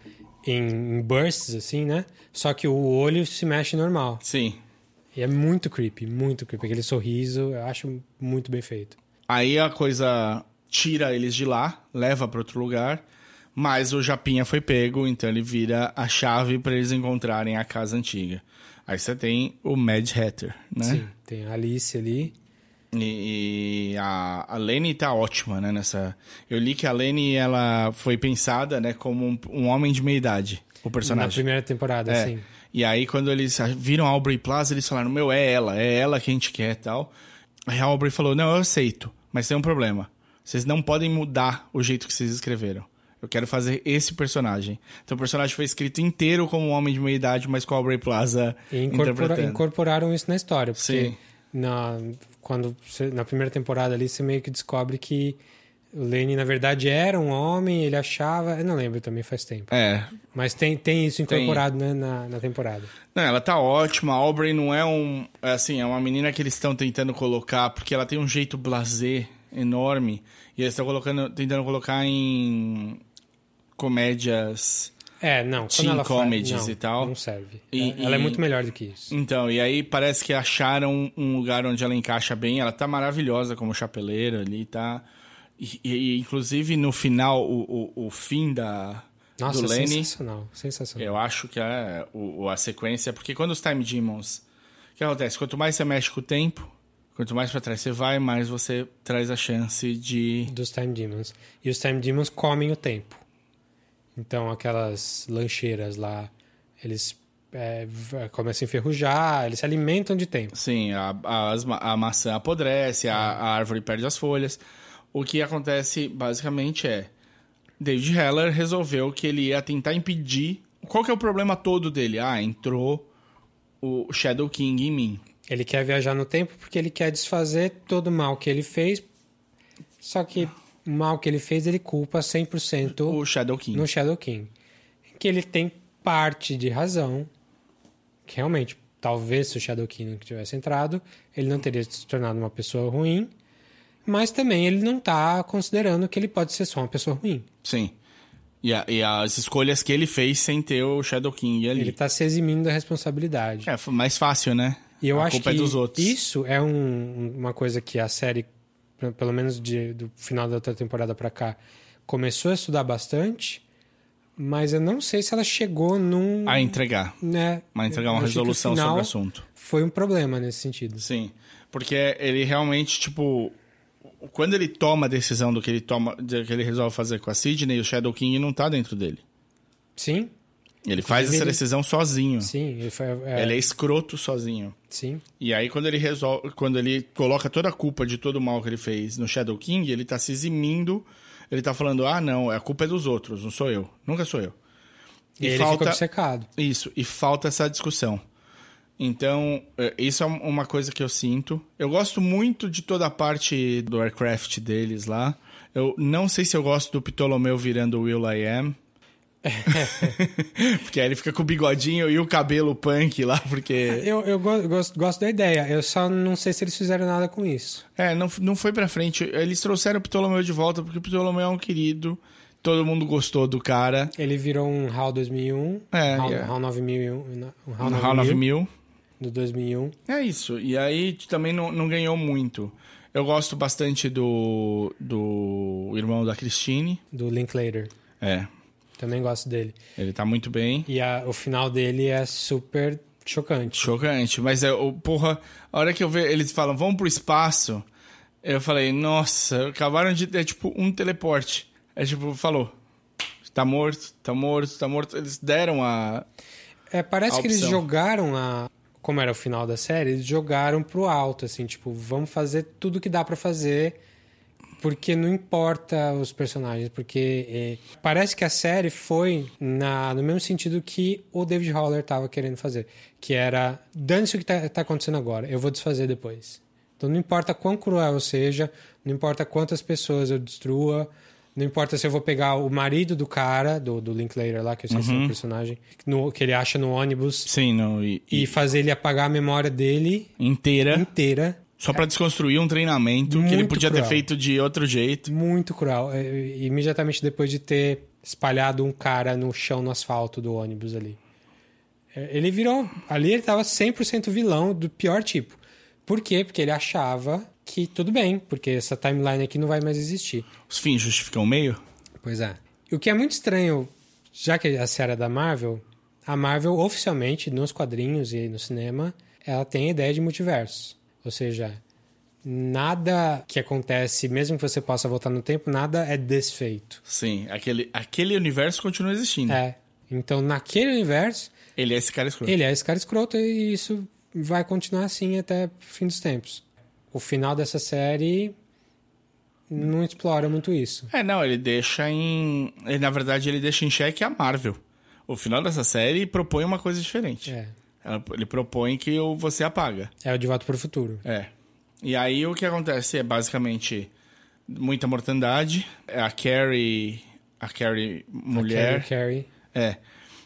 em bursts, assim, né? Só que o olho se mexe normal. Sim. E é muito creepy, aquele sorriso, eu acho muito bem feito. Aí a coisa tira eles de lá, leva pra outro lugar, mas o Japinha foi pego, então ele vira a chave pra eles encontrarem a casa antiga. Aí você tem o Mad Hatter, né? Sim, tem a Alice ali. E a Lenny tá ótima, né? Eu li que a Lenny, ela foi pensada, né, como um homem de meia-idade, o personagem. Na primeira temporada, sim. E aí, quando eles viram a Aubrey Plaza, eles falaram, é ela que a gente quer e tal. Aí a Aubrey falou, não, eu aceito, mas tem um problema. Vocês não podem mudar o jeito que vocês escreveram. Eu quero fazer esse personagem. Então, o personagem foi escrito inteiro como um homem de meia-idade, mas com a Aubrey Plaza interpretando. Incorporaram isso na história, porque sim. Na primeira temporada ali, você meio que descobre que o Lenny, na verdade, era um homem, ele achava... Eu não lembro, também faz tempo. É. Mas tem isso incorporado, né, na temporada. Não, ela tá ótima. A Aubrey não é Assim, é uma menina que eles estão tentando colocar, porque ela tem um jeito blasé enorme. E eles estão tentando colocar em comédias... Teen comedies e tal. Não serve. Ela é muito melhor do que isso. Então, e aí parece que acharam um lugar onde ela encaixa bem. Ela tá maravilhosa como chapeleira ali, tá... E inclusive, no final, o fim do Lenny... sensacional. Eu acho que é a sequência... Porque quando os Time Demons... O que acontece? Quanto mais você mexe com o tempo, quanto mais pra trás você vai, mais você traz a chance de... Dos Time Demons. E os Time Demons comem o tempo. Então, aquelas lancheiras lá, eles começam a enferrujar, eles se alimentam de tempo. Sim, a maçã apodrece, a árvore perde as folhas... O que acontece, basicamente, David Heller resolveu que ele ia tentar impedir... Qual que é o problema todo dele? Entrou o Shadow King em mim. Ele quer viajar no tempo porque ele quer desfazer todo o mal que ele fez. Só que o mal que ele fez, ele culpa 100% no Shadow King. Que ele tem parte de razão. Que realmente, talvez se o Shadow King não tivesse entrado, ele não teria se tornado uma pessoa ruim. Mas também ele não tá considerando que ele pode ser só uma pessoa ruim. Sim. E as escolhas que ele fez sem ter o Shadow King ali. Ele tá se eximindo da responsabilidade. É mais fácil, né? E eu acho que é dos outros. Isso é uma coisa que a série, pelo menos do final da outra temporada pra cá, começou a estudar bastante, mas eu não sei se ela chegou num... A entregar. Né? A entregar uma resolução sobre o assunto. Foi um problema nesse sentido. Sim, porque ele realmente, tipo... Quando ele toma a decisão do que ele resolve fazer com a Sidney, o Shadow King não tá dentro dele. Sim. Ele faz essa decisão sozinho. Sim. Ele é escroto sozinho. Sim. E aí, quando ele coloca toda a culpa de todo o mal que ele fez no Shadow King, ele tá se eximindo. Ele tá falando, não, a culpa é dos outros, não sou eu. Nunca sou eu. E ele fica obcecado. Isso. E falta essa discussão. Então, isso é uma coisa que eu sinto. Eu gosto muito de toda a parte do aircraft deles lá. Eu não sei se eu gosto do Ptolomeu virando o Will.i.am. Porque aí ele fica com o bigodinho e o cabelo punk lá, porque... Eu gosto da ideia, eu só não sei se eles fizeram nada com isso. Não foi pra frente. Eles trouxeram o Ptolomeu de volta, porque o Ptolomeu é um querido... Todo mundo gostou do cara. Ele virou um HAL 2001. HAL 9001. Um HAL 9000. Do 2001. É isso. E aí também não ganhou muito. Eu gosto bastante do irmão da Christine. Do Linklater. É. Também gosto dele. Ele tá muito bem. E o final dele é super chocante. Chocante. Mas, a hora que eu vejo... Eles falam, vamos pro espaço. Eu falei, nossa, acabaram de... É tipo um teleporte. É tipo, falou, tá morto, tá morto, tá morto. Eles deram a... parece a que eles jogaram a... Como era o final da série, eles jogaram pro alto, assim, tipo, vamos fazer tudo que dá pra fazer, porque não importa os personagens, porque... Parece que a série foi no mesmo sentido que o David Haller tava querendo fazer, que era, dane-se o que tá acontecendo agora, eu vou desfazer depois. Então não importa quão cruel eu seja, não importa quantas pessoas eu destrua... Não importa se eu vou pegar o marido do cara, do Linklater lá, que eu esqueci o personagem, que ele acha no ônibus. Sim, não. E fazer ele apagar a memória dele... Inteira. Só pra desconstruir um treinamento muito que ele podia cruel. Ter feito de outro jeito. Muito cruel. E imediatamente depois de ter espalhado um cara no chão, no asfalto do ônibus ali. Ele virou... Ali ele tava 100% vilão do pior tipo. Por quê? Porque ele achava... que tudo bem, porque essa timeline aqui não vai mais existir. Os fins justificam o meio? Pois é. O que é muito estranho, já que a série é da Marvel, a Marvel oficialmente, nos quadrinhos e no cinema, ela tem a ideia de multiverso. Ou seja, nada que acontece, mesmo que você possa voltar no tempo, nada é desfeito. Sim, aquele universo continua existindo. Então, naquele universo... Ele é esse cara escroto. Ele é esse cara escroto e isso vai continuar assim até o fim dos tempos. O final dessa série não explora muito isso. Ele deixa em... Na verdade, ele deixa em xeque a Marvel. O final dessa série propõe uma coisa diferente. Ele propõe que você apaga. É o De Volta para o Futuro. E aí o que acontece é basicamente muita mortandade. A Carrie mulher. A Carrie.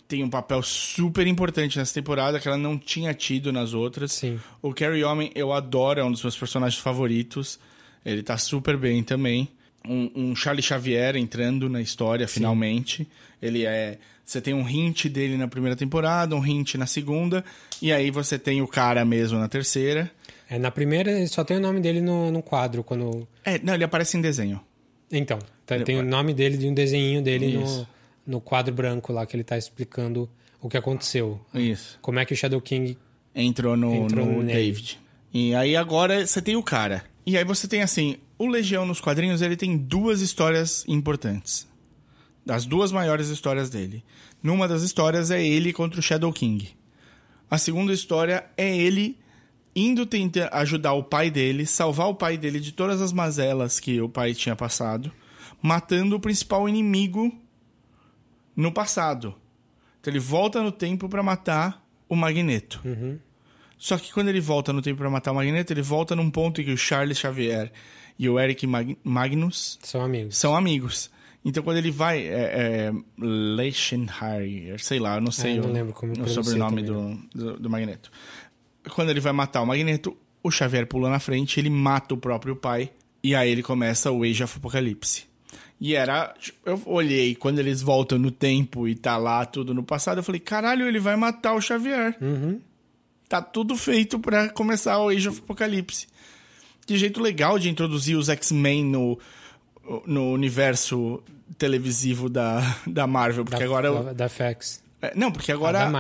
Tem um papel super importante nessa temporada que ela não tinha tido nas outras. Sim. O Carrie Homem eu adoro, é um dos meus personagens favoritos. Ele tá super bem também. Um Charles Xavier entrando na história, sim, finalmente. Ele é... Você tem um hint dele na primeira temporada, um hint na segunda. E aí você tem o cara mesmo na terceira. Na primeira só tem o nome dele no quadro. Quando... Não, ele aparece em desenho. Então, tem o nome dele de um desenhinho dele. Isso. No quadro branco lá, que ele tá explicando o que aconteceu. Isso. Como é que o Shadow King... Entrou no David. E aí agora você tem o cara. E aí você tem assim... O Legião nos quadrinhos, ele tem duas histórias importantes. As duas maiores histórias dele. Numa das histórias é ele contra o Shadow King. A segunda história é ele indo tentar ajudar o pai dele, salvar o pai dele de todas as mazelas que o pai tinha passado, matando o principal inimigo... No passado. Então ele volta no tempo pra matar o Magneto. Só que quando ele volta no tempo pra matar o Magneto, ele volta num ponto em que o Charles Xavier e o Eric Magnus... São amigos. Então quando ele vai... Leichenhair, sei lá, eu não sei não lembro como o sobrenome do Magneto. Quando ele vai matar o Magneto, o Xavier pula na frente, ele mata o próprio pai, e aí ele começa o Age of Apocalypse. E era... Eu olhei, quando eles voltam no tempo e tá lá tudo no passado, eu falei, caralho, ele vai matar o Xavier. Tá tudo feito pra começar o Age of Apocalypse. Que jeito legal de introduzir os X-Men no universo televisivo da Marvel. Porque agora... Da FX. Não, porque agora...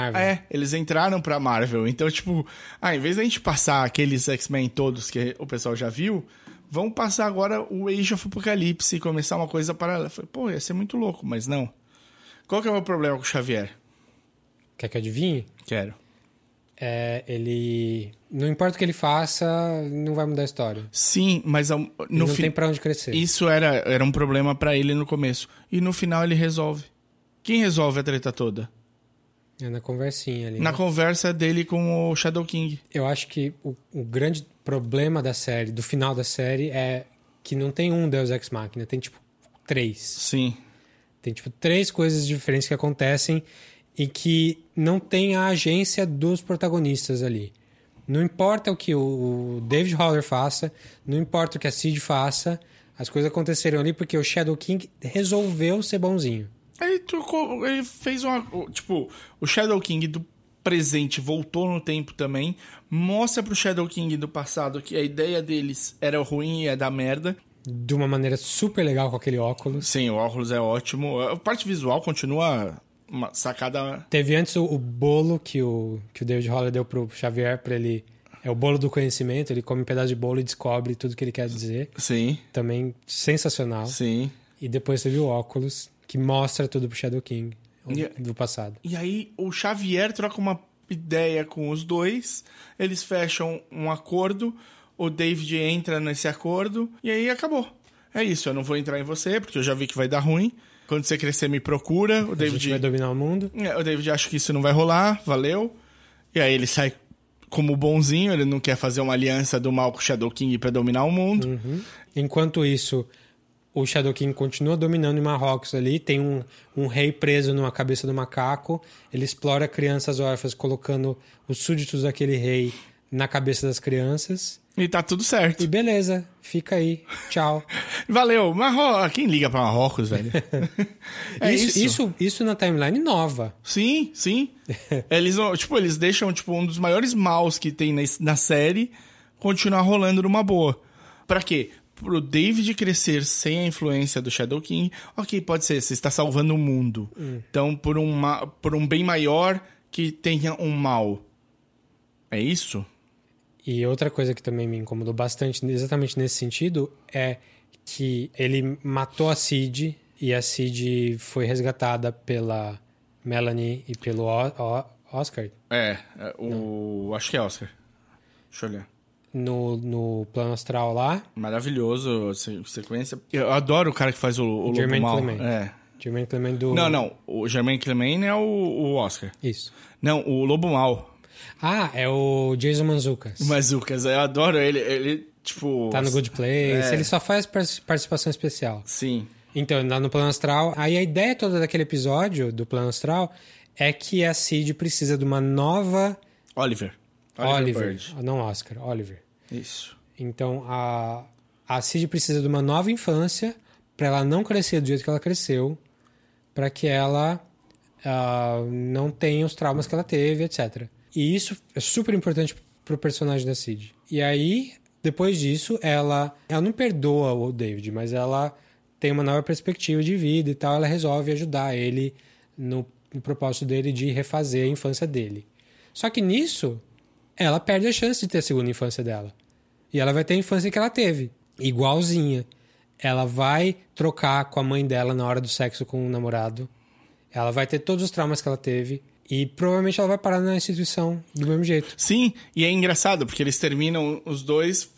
eles entraram pra Marvel. Então, tipo... em vez da gente passar aqueles X-Men todos que o pessoal já viu... Vamos passar agora o Age of Apocalypse e começar uma coisa paralela. Falei, pô, ia ser muito louco, mas não. Qual que é o meu problema com o Xavier? Quer que eu adivinhe? Quero. Ele... Não importa o que ele faça, não vai mudar a história. Sim, mas... Não tem pra onde crescer. Isso era um problema pra ele no começo. E no final ele resolve. Quem resolve a treta toda? É na conversinha ali. Na conversa dele com o Shadow King. Eu acho que o grande problema da série, do final da série, é que não tem um Deus Ex Machina. Tem, tipo, 3. Sim. Tem, tipo, 3 coisas diferentes que acontecem... E que não tem a agência dos protagonistas ali. Não importa o que o David Haller faça, não importa o que a Cid faça, as coisas aconteceram ali porque o Shadow King resolveu ser bonzinho. Ele fez uma... Tipo, o Shadow King do presente voltou no tempo também, mostra pro Shadow King do passado que a ideia deles era ruim e é da merda. De uma maneira super legal com aquele óculos. Sim, o óculos é ótimo. A parte visual continua... Uma sacada... Teve antes o bolo que o David Haller deu pro Xavier pra ele... É o bolo do conhecimento, ele come um pedaço de bolo e descobre tudo que ele quer dizer. Sim. Também sensacional. Sim. E depois teve o óculos, que mostra tudo pro Shadow King do passado. E aí o Xavier troca uma ideia com os dois, eles fecham um acordo, o David entra nesse acordo, e aí acabou. É isso, eu não vou entrar em você, porque eu já vi que vai dar ruim. Quando você crescer, me procura. O David vai dominar o mundo. O David acha que isso não vai rolar. Valeu. E aí ele sai como bonzinho. Ele não quer fazer uma aliança do mal com o Shadow King pra dominar o mundo. Uhum. Enquanto isso, o Shadow King continua dominando em Marrocos ali. Tem um rei preso numa cabeça do macaco. Ele explora crianças órfãs colocando os súditos daquele rei na cabeça das crianças. E tá tudo certo. E beleza, fica aí, tchau. Valeu, Marrocos. Quem liga pra Marrocos, velho? Isso na timeline nova. Sim, sim. Eles deixam um dos maiores maus que tem na série continuar rolando numa boa. Pra quê? Pro David crescer sem a influência do Shadow King. Ok, pode ser, você está salvando o mundo. Então, por um bem maior que tenha um mal. É isso? E outra coisa que também me incomodou bastante, exatamente nesse sentido, é que ele matou a Cid e a Cid foi resgatada pela Melanie e pelo Oscar. Acho que é Oscar. Deixa eu olhar. No plano astral lá. Maravilhoso, sequência. Eu adoro o cara que faz o Lobo Mal. Jermaine Clement do... Não. O Jermaine Clement é o Oscar. Isso. Não, o Lobo Mal. É o Jason Mantzoukas. Mantzoukas, eu adoro ele. Ele, tipo... Tá no Good Place. É. Ele só faz participação especial. Sim. Então, lá no Plano Astral... Aí a ideia toda daquele episódio do Plano Astral é que a Cid precisa de uma nova... Oliver Bird. Não Oscar, Oliver. Isso. Então, a Cid precisa de uma nova infância pra ela não crescer do jeito que ela cresceu, pra que ela não tenha os traumas que ela teve, etc. E isso é super importante pro personagem da Cid. E aí, depois disso, ela não perdoa o David, mas ela tem uma nova perspectiva de vida e tal. Ela resolve ajudar ele no propósito dele de refazer a infância dele. Só que nisso, ela perde a chance de ter a segunda infância dela. E ela vai ter a infância que ela teve, igualzinha. Ela vai trocar com a mãe dela na hora do sexo com o namorado. Ela vai ter todos os traumas que ela teve. E provavelmente ela vai parar na instituição do mesmo jeito. Sim, e é engraçado, porque eles terminam os dois,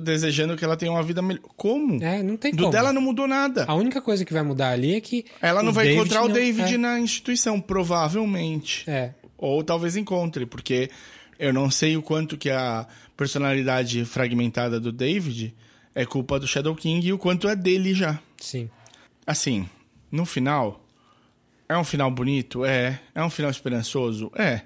desejando que ela tenha uma vida melhor. Como? Não tem como. Do dela não mudou nada. A única coisa que vai mudar ali é que... Ela não vai encontrar o David na instituição, provavelmente. Ou talvez encontre, porque eu não sei o quanto que a personalidade fragmentada do David é culpa do Shadow King e o quanto é dele já. Sim. Assim, no final... É um final bonito? É. É um final esperançoso? É.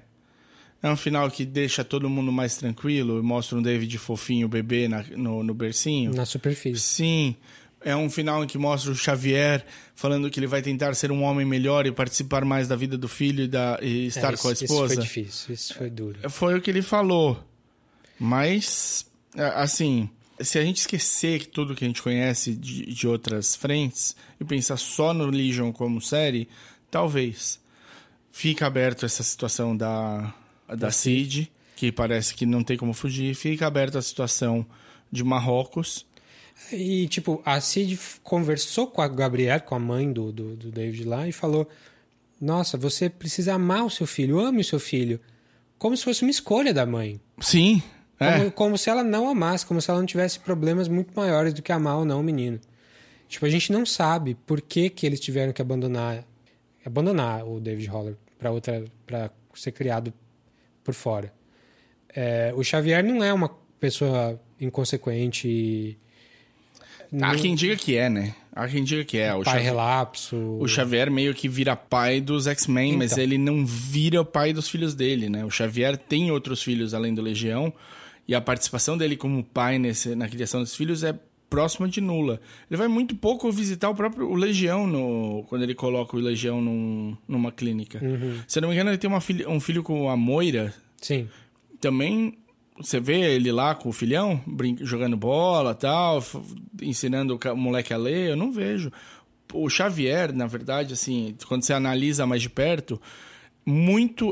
É um final que deixa todo mundo mais tranquilo e mostra um David fofinho, bebê no bercinho? Na superfície. Sim. É um final em que mostra o Xavier falando que ele vai tentar ser um homem melhor e participar mais da vida do filho e estar com a esposa. Isso foi difícil, isso foi duro. Foi o que ele falou. Mas, assim, se a gente esquecer que tudo que a gente conhece de outras frentes e pensar só no Legion como série, talvez fica aberto essa situação da Cid, que parece que não tem como fugir. Fica aberta a situação de Marrocos. E, tipo, a Cid conversou com a Gabriela, com a mãe do David lá, e falou: nossa, você precisa amar o seu filho, ame o seu filho. Como se fosse uma escolha da mãe. Sim. É. Como se ela não amasse, como se ela não tivesse problemas muito maiores do que amar ou não o menino. Tipo, a gente não sabe por que eles tiveram que abandonar o David Haller pra ser criado por fora. O Xavier não é uma pessoa inconsequente e... Há quem diga que é, né? Há quem diga que é. O pai relapso. O Xavier meio que vira pai dos X-Men, então. Mas ele não vira pai dos filhos dele, né? O Xavier tem outros filhos além do Legião, e a participação dele como pai na criação dos filhos é próxima de nula. Ele vai muito pouco visitar o próprio Legião quando ele coloca o Legião numa clínica. Uhum. Se eu não me engano, ele tem um filho com a Moira. Sim. Também... Você vê ele lá com o filhão, jogando bola e tal, ensinando o moleque a ler, eu não vejo. O Xavier, na verdade, assim, quando você analisa mais de perto,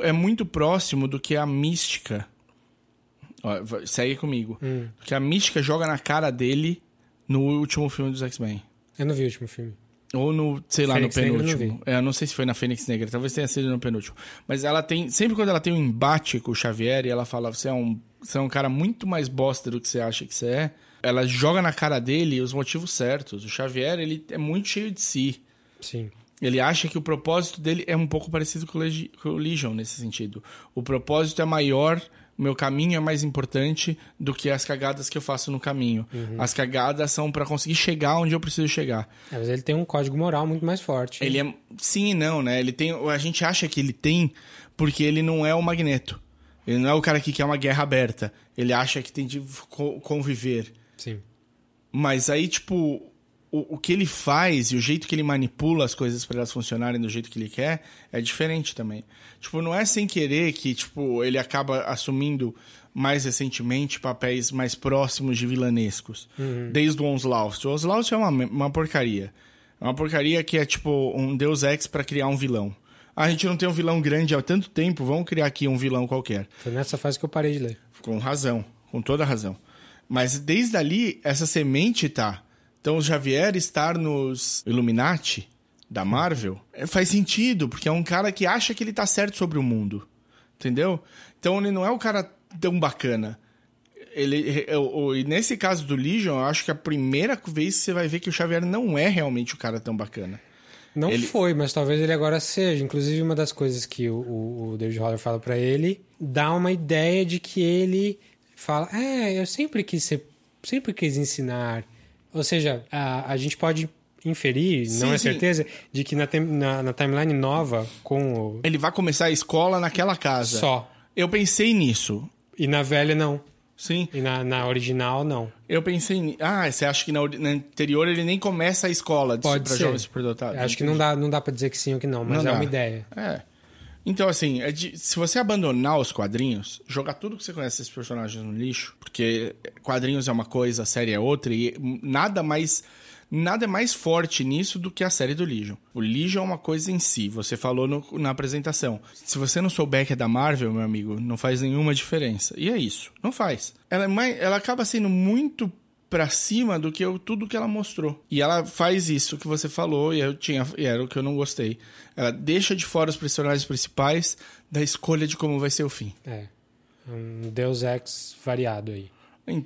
é muito próximo do que a Mística... Ó, segue comigo. Que a Mística joga na cara dele no último filme dos X-Men. Eu não vi o último filme. Ou no, sei lá, Fênix no penúltimo. Eu não sei se foi na Fênix Negra, talvez tenha sido no penúltimo. Mas ela tem... Sempre quando ela tem um embate com o Xavier e ela fala, você é um cara muito mais bosta do que você acha que você é, ela joga na cara dele os motivos certos. O Xavier, ele é muito cheio de si. Sim. Ele acha que o propósito dele é um pouco parecido com o Legion, nesse sentido. O propósito é maior, o meu caminho é mais importante do que as cagadas que eu faço no caminho. Uhum. As cagadas são pra conseguir chegar onde eu preciso chegar. É, mas ele tem um código moral muito mais forte. Ele é... Sim e não, né? Ele tem... A gente acha que ele tem porque ele não é o Magneto. Ele não é o cara que quer uma guerra aberta. Ele acha que tem de conviver. Sim. Mas aí, tipo... O que ele faz e o jeito que ele manipula as coisas para elas funcionarem do jeito que ele quer é diferente também. Tipo, não é sem querer que, tipo, ele acaba assumindo mais recentemente papéis mais próximos de vilanescos. Uhum. Desde o Onslaught. O Onslaught é uma porcaria. É uma porcaria que é, tipo, um Deus Ex para criar um vilão. A gente não tem um vilão grande há tanto tempo, vamos criar aqui um vilão qualquer. Foi nessa fase que eu parei de ler. Com razão. Com toda razão. Mas desde ali, essa semente tá... Então, o Xavier estar nos Illuminati da Marvel faz sentido, porque é um cara que acha que ele tá certo sobre o mundo, entendeu? Então, ele não é um cara tão bacana. E nesse caso do Legion, eu acho que é a primeira vez que você vai ver que o Xavier não é realmente um cara tão bacana. Não foi, mas talvez ele agora seja. Inclusive, uma das coisas que o David Haller fala pra ele, dá uma ideia de que ele fala, eu sempre quis ensinar... Ou seja, a gente pode inferir, sim, não é certeza, sim, de que na timeline nova com o... Ele vai começar a escola naquela casa. Só. Eu pensei nisso. E na velha, não. Sim. E na original, não. Eu pensei nisso. Ah, você acha que na anterior ele nem começa a escola para jovens superdotados? Acho que não dá para dizer que sim ou que não, mas não é uma ideia. É. Então, assim, se você abandonar os quadrinhos, jogar tudo que você conhece desses personagens no lixo, porque quadrinhos é uma coisa, a série é outra, e nada é mais forte nisso do que a série do Legion. O Legion é uma coisa em si, você falou na apresentação. Se você não souber que é da Marvel, meu amigo, não faz nenhuma diferença. E é isso, não faz. Ela acaba sendo muito pra cima do que tudo que ela mostrou. E ela faz isso que você falou, e era o que eu não gostei. Ela deixa de fora os personagens principais da escolha de como vai ser o fim. É. Um Deus Ex variado aí.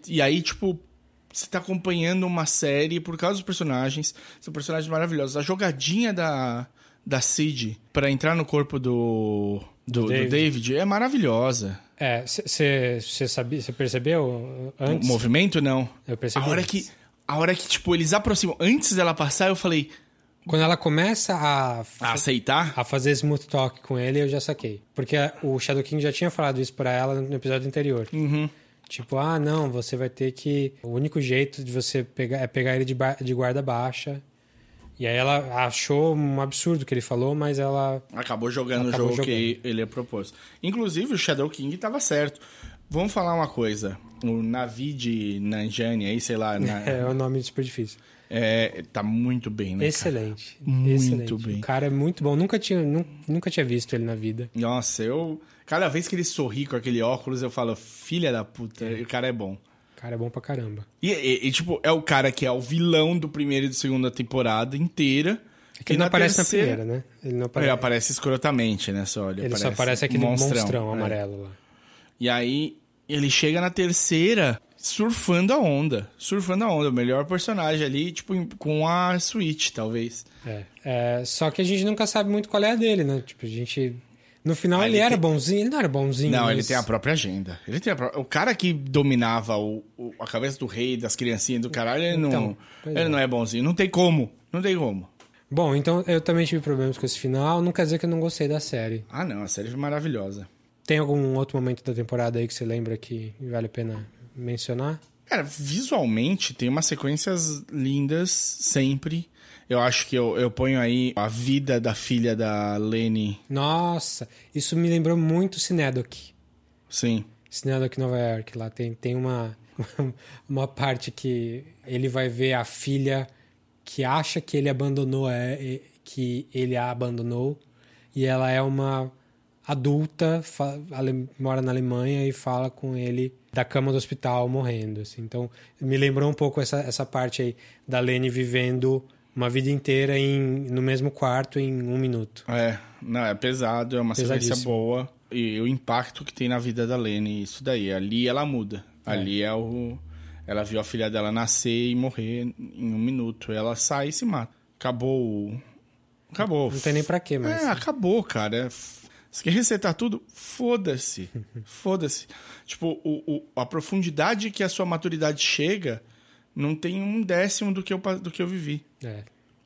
E aí, tipo, você tá acompanhando uma série por causa dos personagens. São personagens maravilhosos. A jogadinha da Cid pra entrar no corpo do David é maravilhosa. É, você percebeu antes? O movimento, não. Eu percebi a hora que, tipo, eles aproximam. Antes dela passar, eu falei... Quando ela começa a aceitar? A fazer smooth talk com ele, eu já saquei. Porque o Shadow King já tinha falado isso pra ela no episódio anterior. Uhum. Tipo, ah, não, você vai ter que... O único jeito de você pegar é pegar ele de guarda baixa. E aí ela achou um absurdo o que ele falou, mas ela... Acabou jogando o jogo que ele é proposto. Inclusive, o Shadow King estava certo. Vamos falar uma coisa. O Navid Nanjani, aí, sei lá... É um nome super difícil. É, tá muito bem, né, excelente, cara? Muito bem. O cara é muito bom. Nunca tinha visto ele na vida. Nossa, eu... Cada vez que ele sorri com aquele óculos, eu falo, filha da puta, o cara é bom. O cara é bom pra caramba. E tipo, é o cara que é o vilão do primeiro e do segundo da temporada inteira. É que ele não aparece terceira... na primeira, né? Ele aparece escrotamente, né? Ele só aparece aquele monstrão amarelo lá. E aí, ele chega na terceira surfando a onda. O melhor personagem ali, tipo, com a Switch, talvez. Só que a gente nunca sabe muito qual é a dele, né? Tipo, a gente... No final ele era bonzinho, ele não era bonzinho. Não, mas... ele tem a própria agenda. O cara que dominava a cabeça do rei, das criancinhas do caralho, ele não é bonzinho. Não tem como. Bom, então eu também tive problemas com esse final. Não quer dizer que eu não gostei da série. Ah, não. A série foi maravilhosa. Tem algum outro momento da temporada aí que você lembra que vale a pena mencionar? Cara, visualmente tem umas sequências lindas sempre. Eu acho que eu ponho aí a vida da filha da Lenny. Nossa, isso me lembrou muito Cinedoc. Sim. Cinedoc Nova York, lá tem uma parte que ele vai ver a filha que acha que ele abandonou, que ele a abandonou, e ela é uma adulta, mora na Alemanha e fala com ele da cama do hospital morrendo. Assim. Então, me lembrou um pouco essa parte aí da Lenny vivendo... Uma vida inteira no mesmo quarto em um minuto. Não, é pesado, é uma sequência boa. E o impacto que tem na vida da Lenny, isso daí. Ali ela muda. Ali ela viu a filha dela nascer e morrer em um minuto. Ela sai e se mata. Acabou. Não tem nem pra quê, mas... acabou, cara. Você quer resetar tudo? Foda-se. Foda-se. Tipo, a profundidade que a sua maturidade chega... Não tem 1/10 do que eu vivi.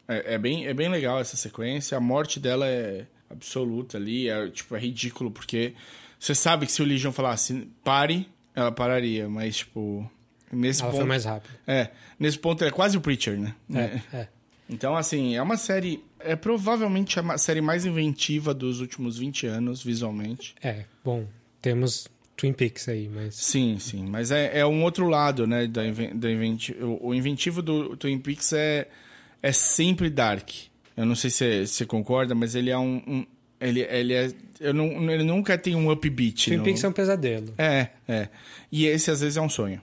É bem legal essa sequência. A morte dela é absoluta ali. É ridículo, porque... Você sabe que se o Legion falasse pare, ela pararia. Mas, tipo... Ela foi mais rápido. Nesse ponto, é quase o Preacher, né? Então, assim, é uma série... É provavelmente a série mais inventiva dos últimos 20 anos, visualmente. Bom, temos... Twin Peaks aí, mas... Sim. Mas é um outro lado, né? O inventivo do Twin Peaks é sempre dark. Eu não sei se você concorda, mas ele é ele nunca tem um upbeat. Twin Peaks é um pesadelo. E esse, às vezes, é um sonho.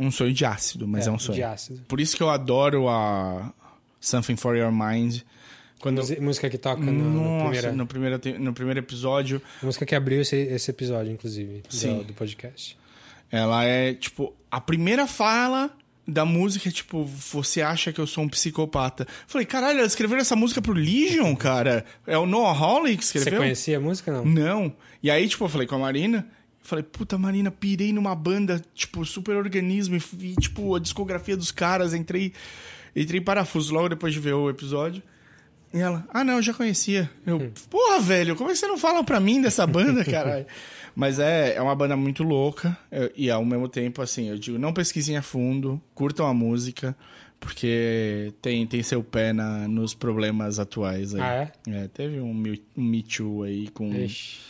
Um sonho de ácido, mas é um sonho. De ácido. Por isso que eu adoro a Something for Your Mind... Quando... Música que toca no primeiro episódio. A música que abriu esse episódio, inclusive, do podcast. Ela é, tipo... A primeira fala da música é, tipo... Você acha que eu sou um psicopata. Falei, caralho, eles escreveram essa música pro Legion, cara? É o Noah Hawley que escreveu? Você conhecia a música, não? Não. E aí, tipo, eu falei com a Marina... Falei, puta, Marina, pirei numa banda, tipo, super organismo. E, tipo, a discografia dos caras. Entrei em parafuso logo depois de ver o episódio. E ela, não, eu já conhecia. Eu, porra, velho, como é que você não fala pra mim dessa banda, caralho? Mas é uma banda muito louca. E ao mesmo tempo, assim, eu digo, não pesquisem a fundo, curtam a música, porque tem seu pé nos problemas atuais aí. Teve um Me Too aí com... Ixi.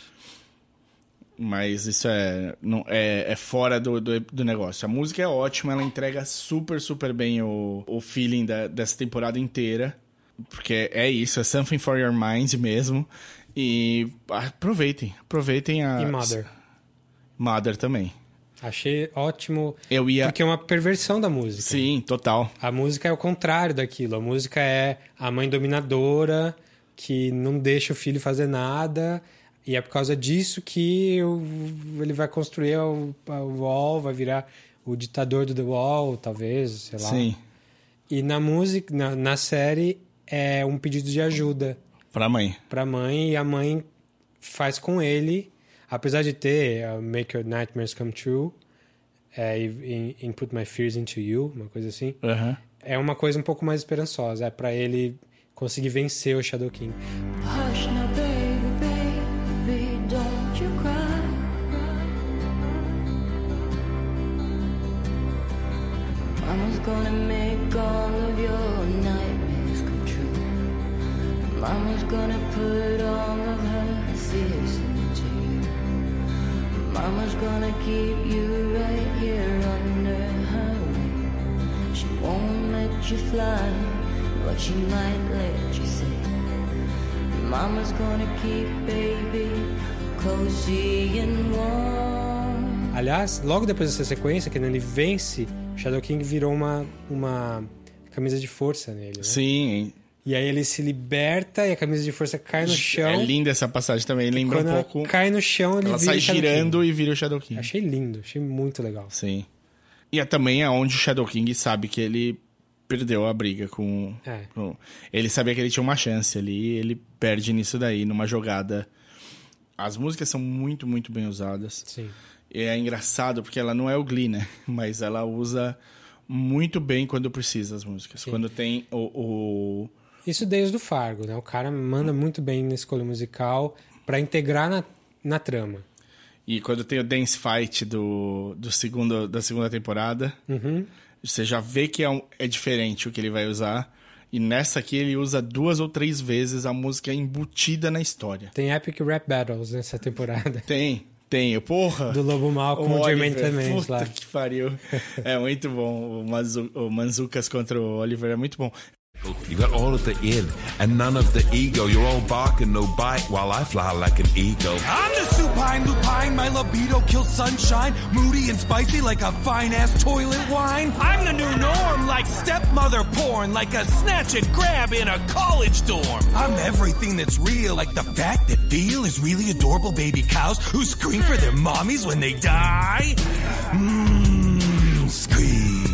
Mas isso é fora do negócio. A música é ótima, ela entrega super, super bem o feeling dessa temporada inteira. Porque é isso, é Something for Your Mind mesmo. E aproveitem a... E Mother. Mother também. Achei ótimo, porque é uma perversão da música. Sim, total. A música é o contrário daquilo. A música é a mãe dominadora, que não deixa o filho fazer nada... E é por causa disso que ele vai construir o Wall, vai virar o ditador do The Wall, talvez, sei lá. Sim. E na música, na série... É um pedido de ajuda. Pra mãe. E a mãe faz com ele. Apesar de ter Make Your Nightmares Come True e Put My Fears Into You, uma coisa assim. Uh-huh. É uma coisa um pouco mais esperançosa. É pra ele conseguir vencer o Shadow King. Hush now, baby, baby, don't you cry. I was gonna make all of your nightmares come true. Mama's gonna put all of her fears into you. Mama's gonna keep you right here under her wing. She won't let you fly, but she might let you sing. Mama's gonna keep baby cozy and warm. Aliás, logo depois dessa sequência, que ele vence, Shadow King virou uma camisa de força nele, né? Sim. E aí ele se liberta e a camisa de força cai no chão. É linda essa passagem também, lembra um pouco... cai no chão, ele ela vira sai girando e vira o Shadow King. Achei lindo, achei muito legal. Sim. E é também é onde o Shadow King sabe que ele perdeu a briga com... É. Ele sabia que ele tinha uma chance ali, ele perde nisso daí, numa jogada. As músicas são muito, muito bem usadas. Sim. É engraçado porque ela não é o Glee, né? Mas ela usa muito bem quando precisa as músicas. Sim. Quando tem o... Isso desde o Fargo, né? O cara manda muito bem na escolha musical pra integrar na trama. E quando tem o Dance Fight da segunda temporada, você já vê que é diferente o que ele vai usar. E nessa aqui ele usa 2 ou 3 vezes a música embutida na história. Tem Epic Rap Battles nessa temporada. Tem, porra. Do Lobo Mal com o Jermaine Clements lá. Puta que pariu. É muito bom. O Manzucas contra o Oliver é muito bom. You got all of the in and none of the ego. You're all bark and no bite while I fly like an ego. I'm the supine lupine. My libido kills sunshine. Moody and spicy like a fine-ass toilet wine. I'm the new norm like stepmother porn. Like a snatch and grab in a college dorm. I'm everything that's real. Like the fact that veal is really adorable baby cows who scream for their mommies when they die. Squeeze.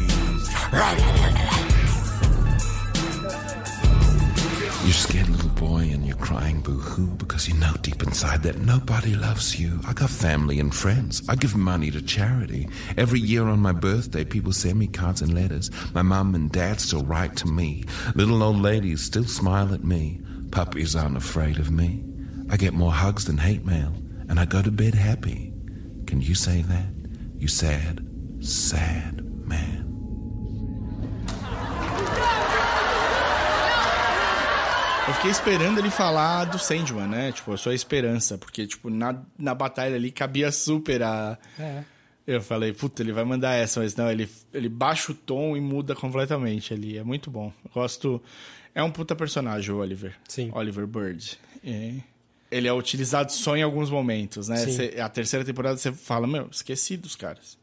You're scared little boy and you're crying boo-hoo because you know deep inside that nobody loves you. I got family and friends. I give money to charity. Every year on my birthday, people send me cards and letters. My mum and dad still write to me. Little old ladies still smile at me. Puppies aren't afraid of me. I get more hugs than hate mail, and I go to bed happy. Can you say that? You sad, sad man. Eu fiquei esperando ele falar do Sandman, né? Tipo, eu sou a esperança. Porque, tipo, na batalha ali cabia super a... É. Eu falei, puta, ele vai mandar essa. Mas não, ele baixa o tom e muda completamente ali. É muito bom. Eu gosto... É um puta personagem o Oliver. Sim. Oliver Bird. É. Ele é utilizado só em alguns momentos, né? A terceira temporada você fala, meu, esqueci dos caras.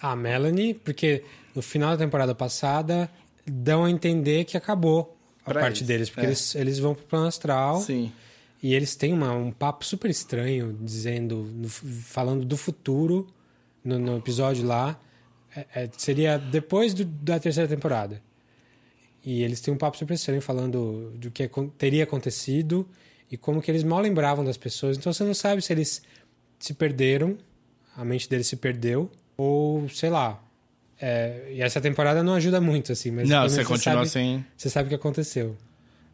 A Melanie, porque no final da temporada passada dão a entender que acabou. A parte deles, porque eles vão pro plano astral. Sim. E eles têm um papo super estranho, falando do futuro no episódio lá. Seria depois da terceira temporada. E eles têm um papo super estranho falando do que teria acontecido e como que eles mal lembravam das pessoas. Então você não sabe se eles se perderam, a mente deles se perdeu, ou sei lá. E essa temporada não ajuda muito, assim. Mas não, você continua assim... Você sabe o que aconteceu.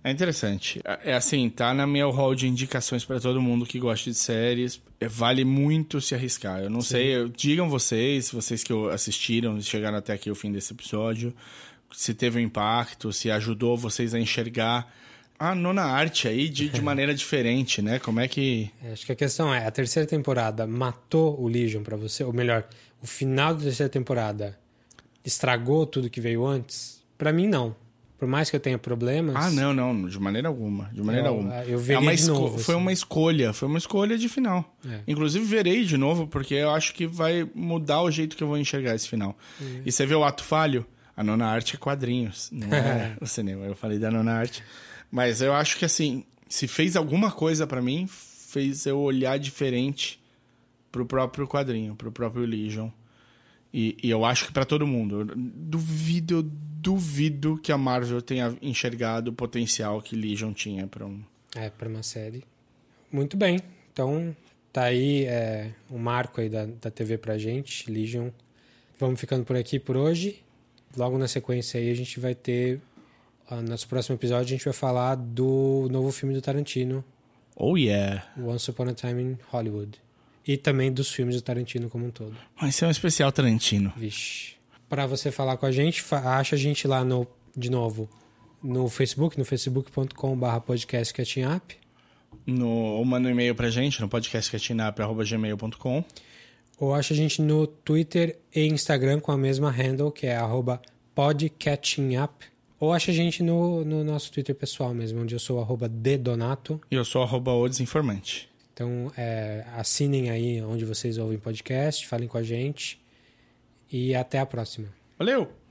É interessante. É assim, tá na minha hall de indicações pra todo mundo que gosta de séries. Vale muito se arriscar. Eu não sei... Digam vocês que assistiram e chegaram até aqui o fim desse episódio, se teve um impacto, se ajudou vocês a enxergar a nona arte aí de maneira diferente, né? Como é que... Acho que a questão é, a terceira temporada matou o Legion pra você? Ou melhor, o final da terceira temporada... estragou tudo que veio antes? Pra mim, não. Por mais que eu tenha problemas... Ah, não. De maneira alguma. Eu verei de novo. Foi assim. Foi uma escolha de final. É. Inclusive, verei de novo, porque eu acho que vai mudar o jeito que eu vou enxergar esse final. É. E você vê o ato falho? A nona arte é quadrinhos. Não é o cinema. Eu falei da nona arte. Mas eu acho que, assim, se fez alguma coisa pra mim, fez eu olhar diferente pro próprio quadrinho, pro próprio Legion. E eu acho que pra todo mundo. Eu duvido que a Marvel tenha enxergado o potencial que Legion tinha pra pra uma série. Muito bem. Então, tá aí um marco aí da TV pra gente, Legion. Vamos ficando por aqui por hoje. Logo na sequência aí a gente vai ter... Nosso próximo episódio a gente vai falar do novo filme do Tarantino. Oh, yeah! Once Upon a Time in Hollywood. E também dos filmes do Tarantino como um todo. Vai ser um especial Tarantino. Vixe. para você falar com a gente, acha a gente lá no, de novo, no Facebook, no facebook.com/podcastcatchingup. Ou manda um e-mail pra gente no podcastcatchingup@gmail.com. Ou acha a gente no Twitter e Instagram com a mesma handle, que é @podcatchingup. Ou acha a gente no nosso Twitter pessoal mesmo, onde eu sou @ddonato. E eu sou @odesinformante. Então, assinem aí onde vocês ouvem podcast, falem com a gente. E até a próxima. Valeu!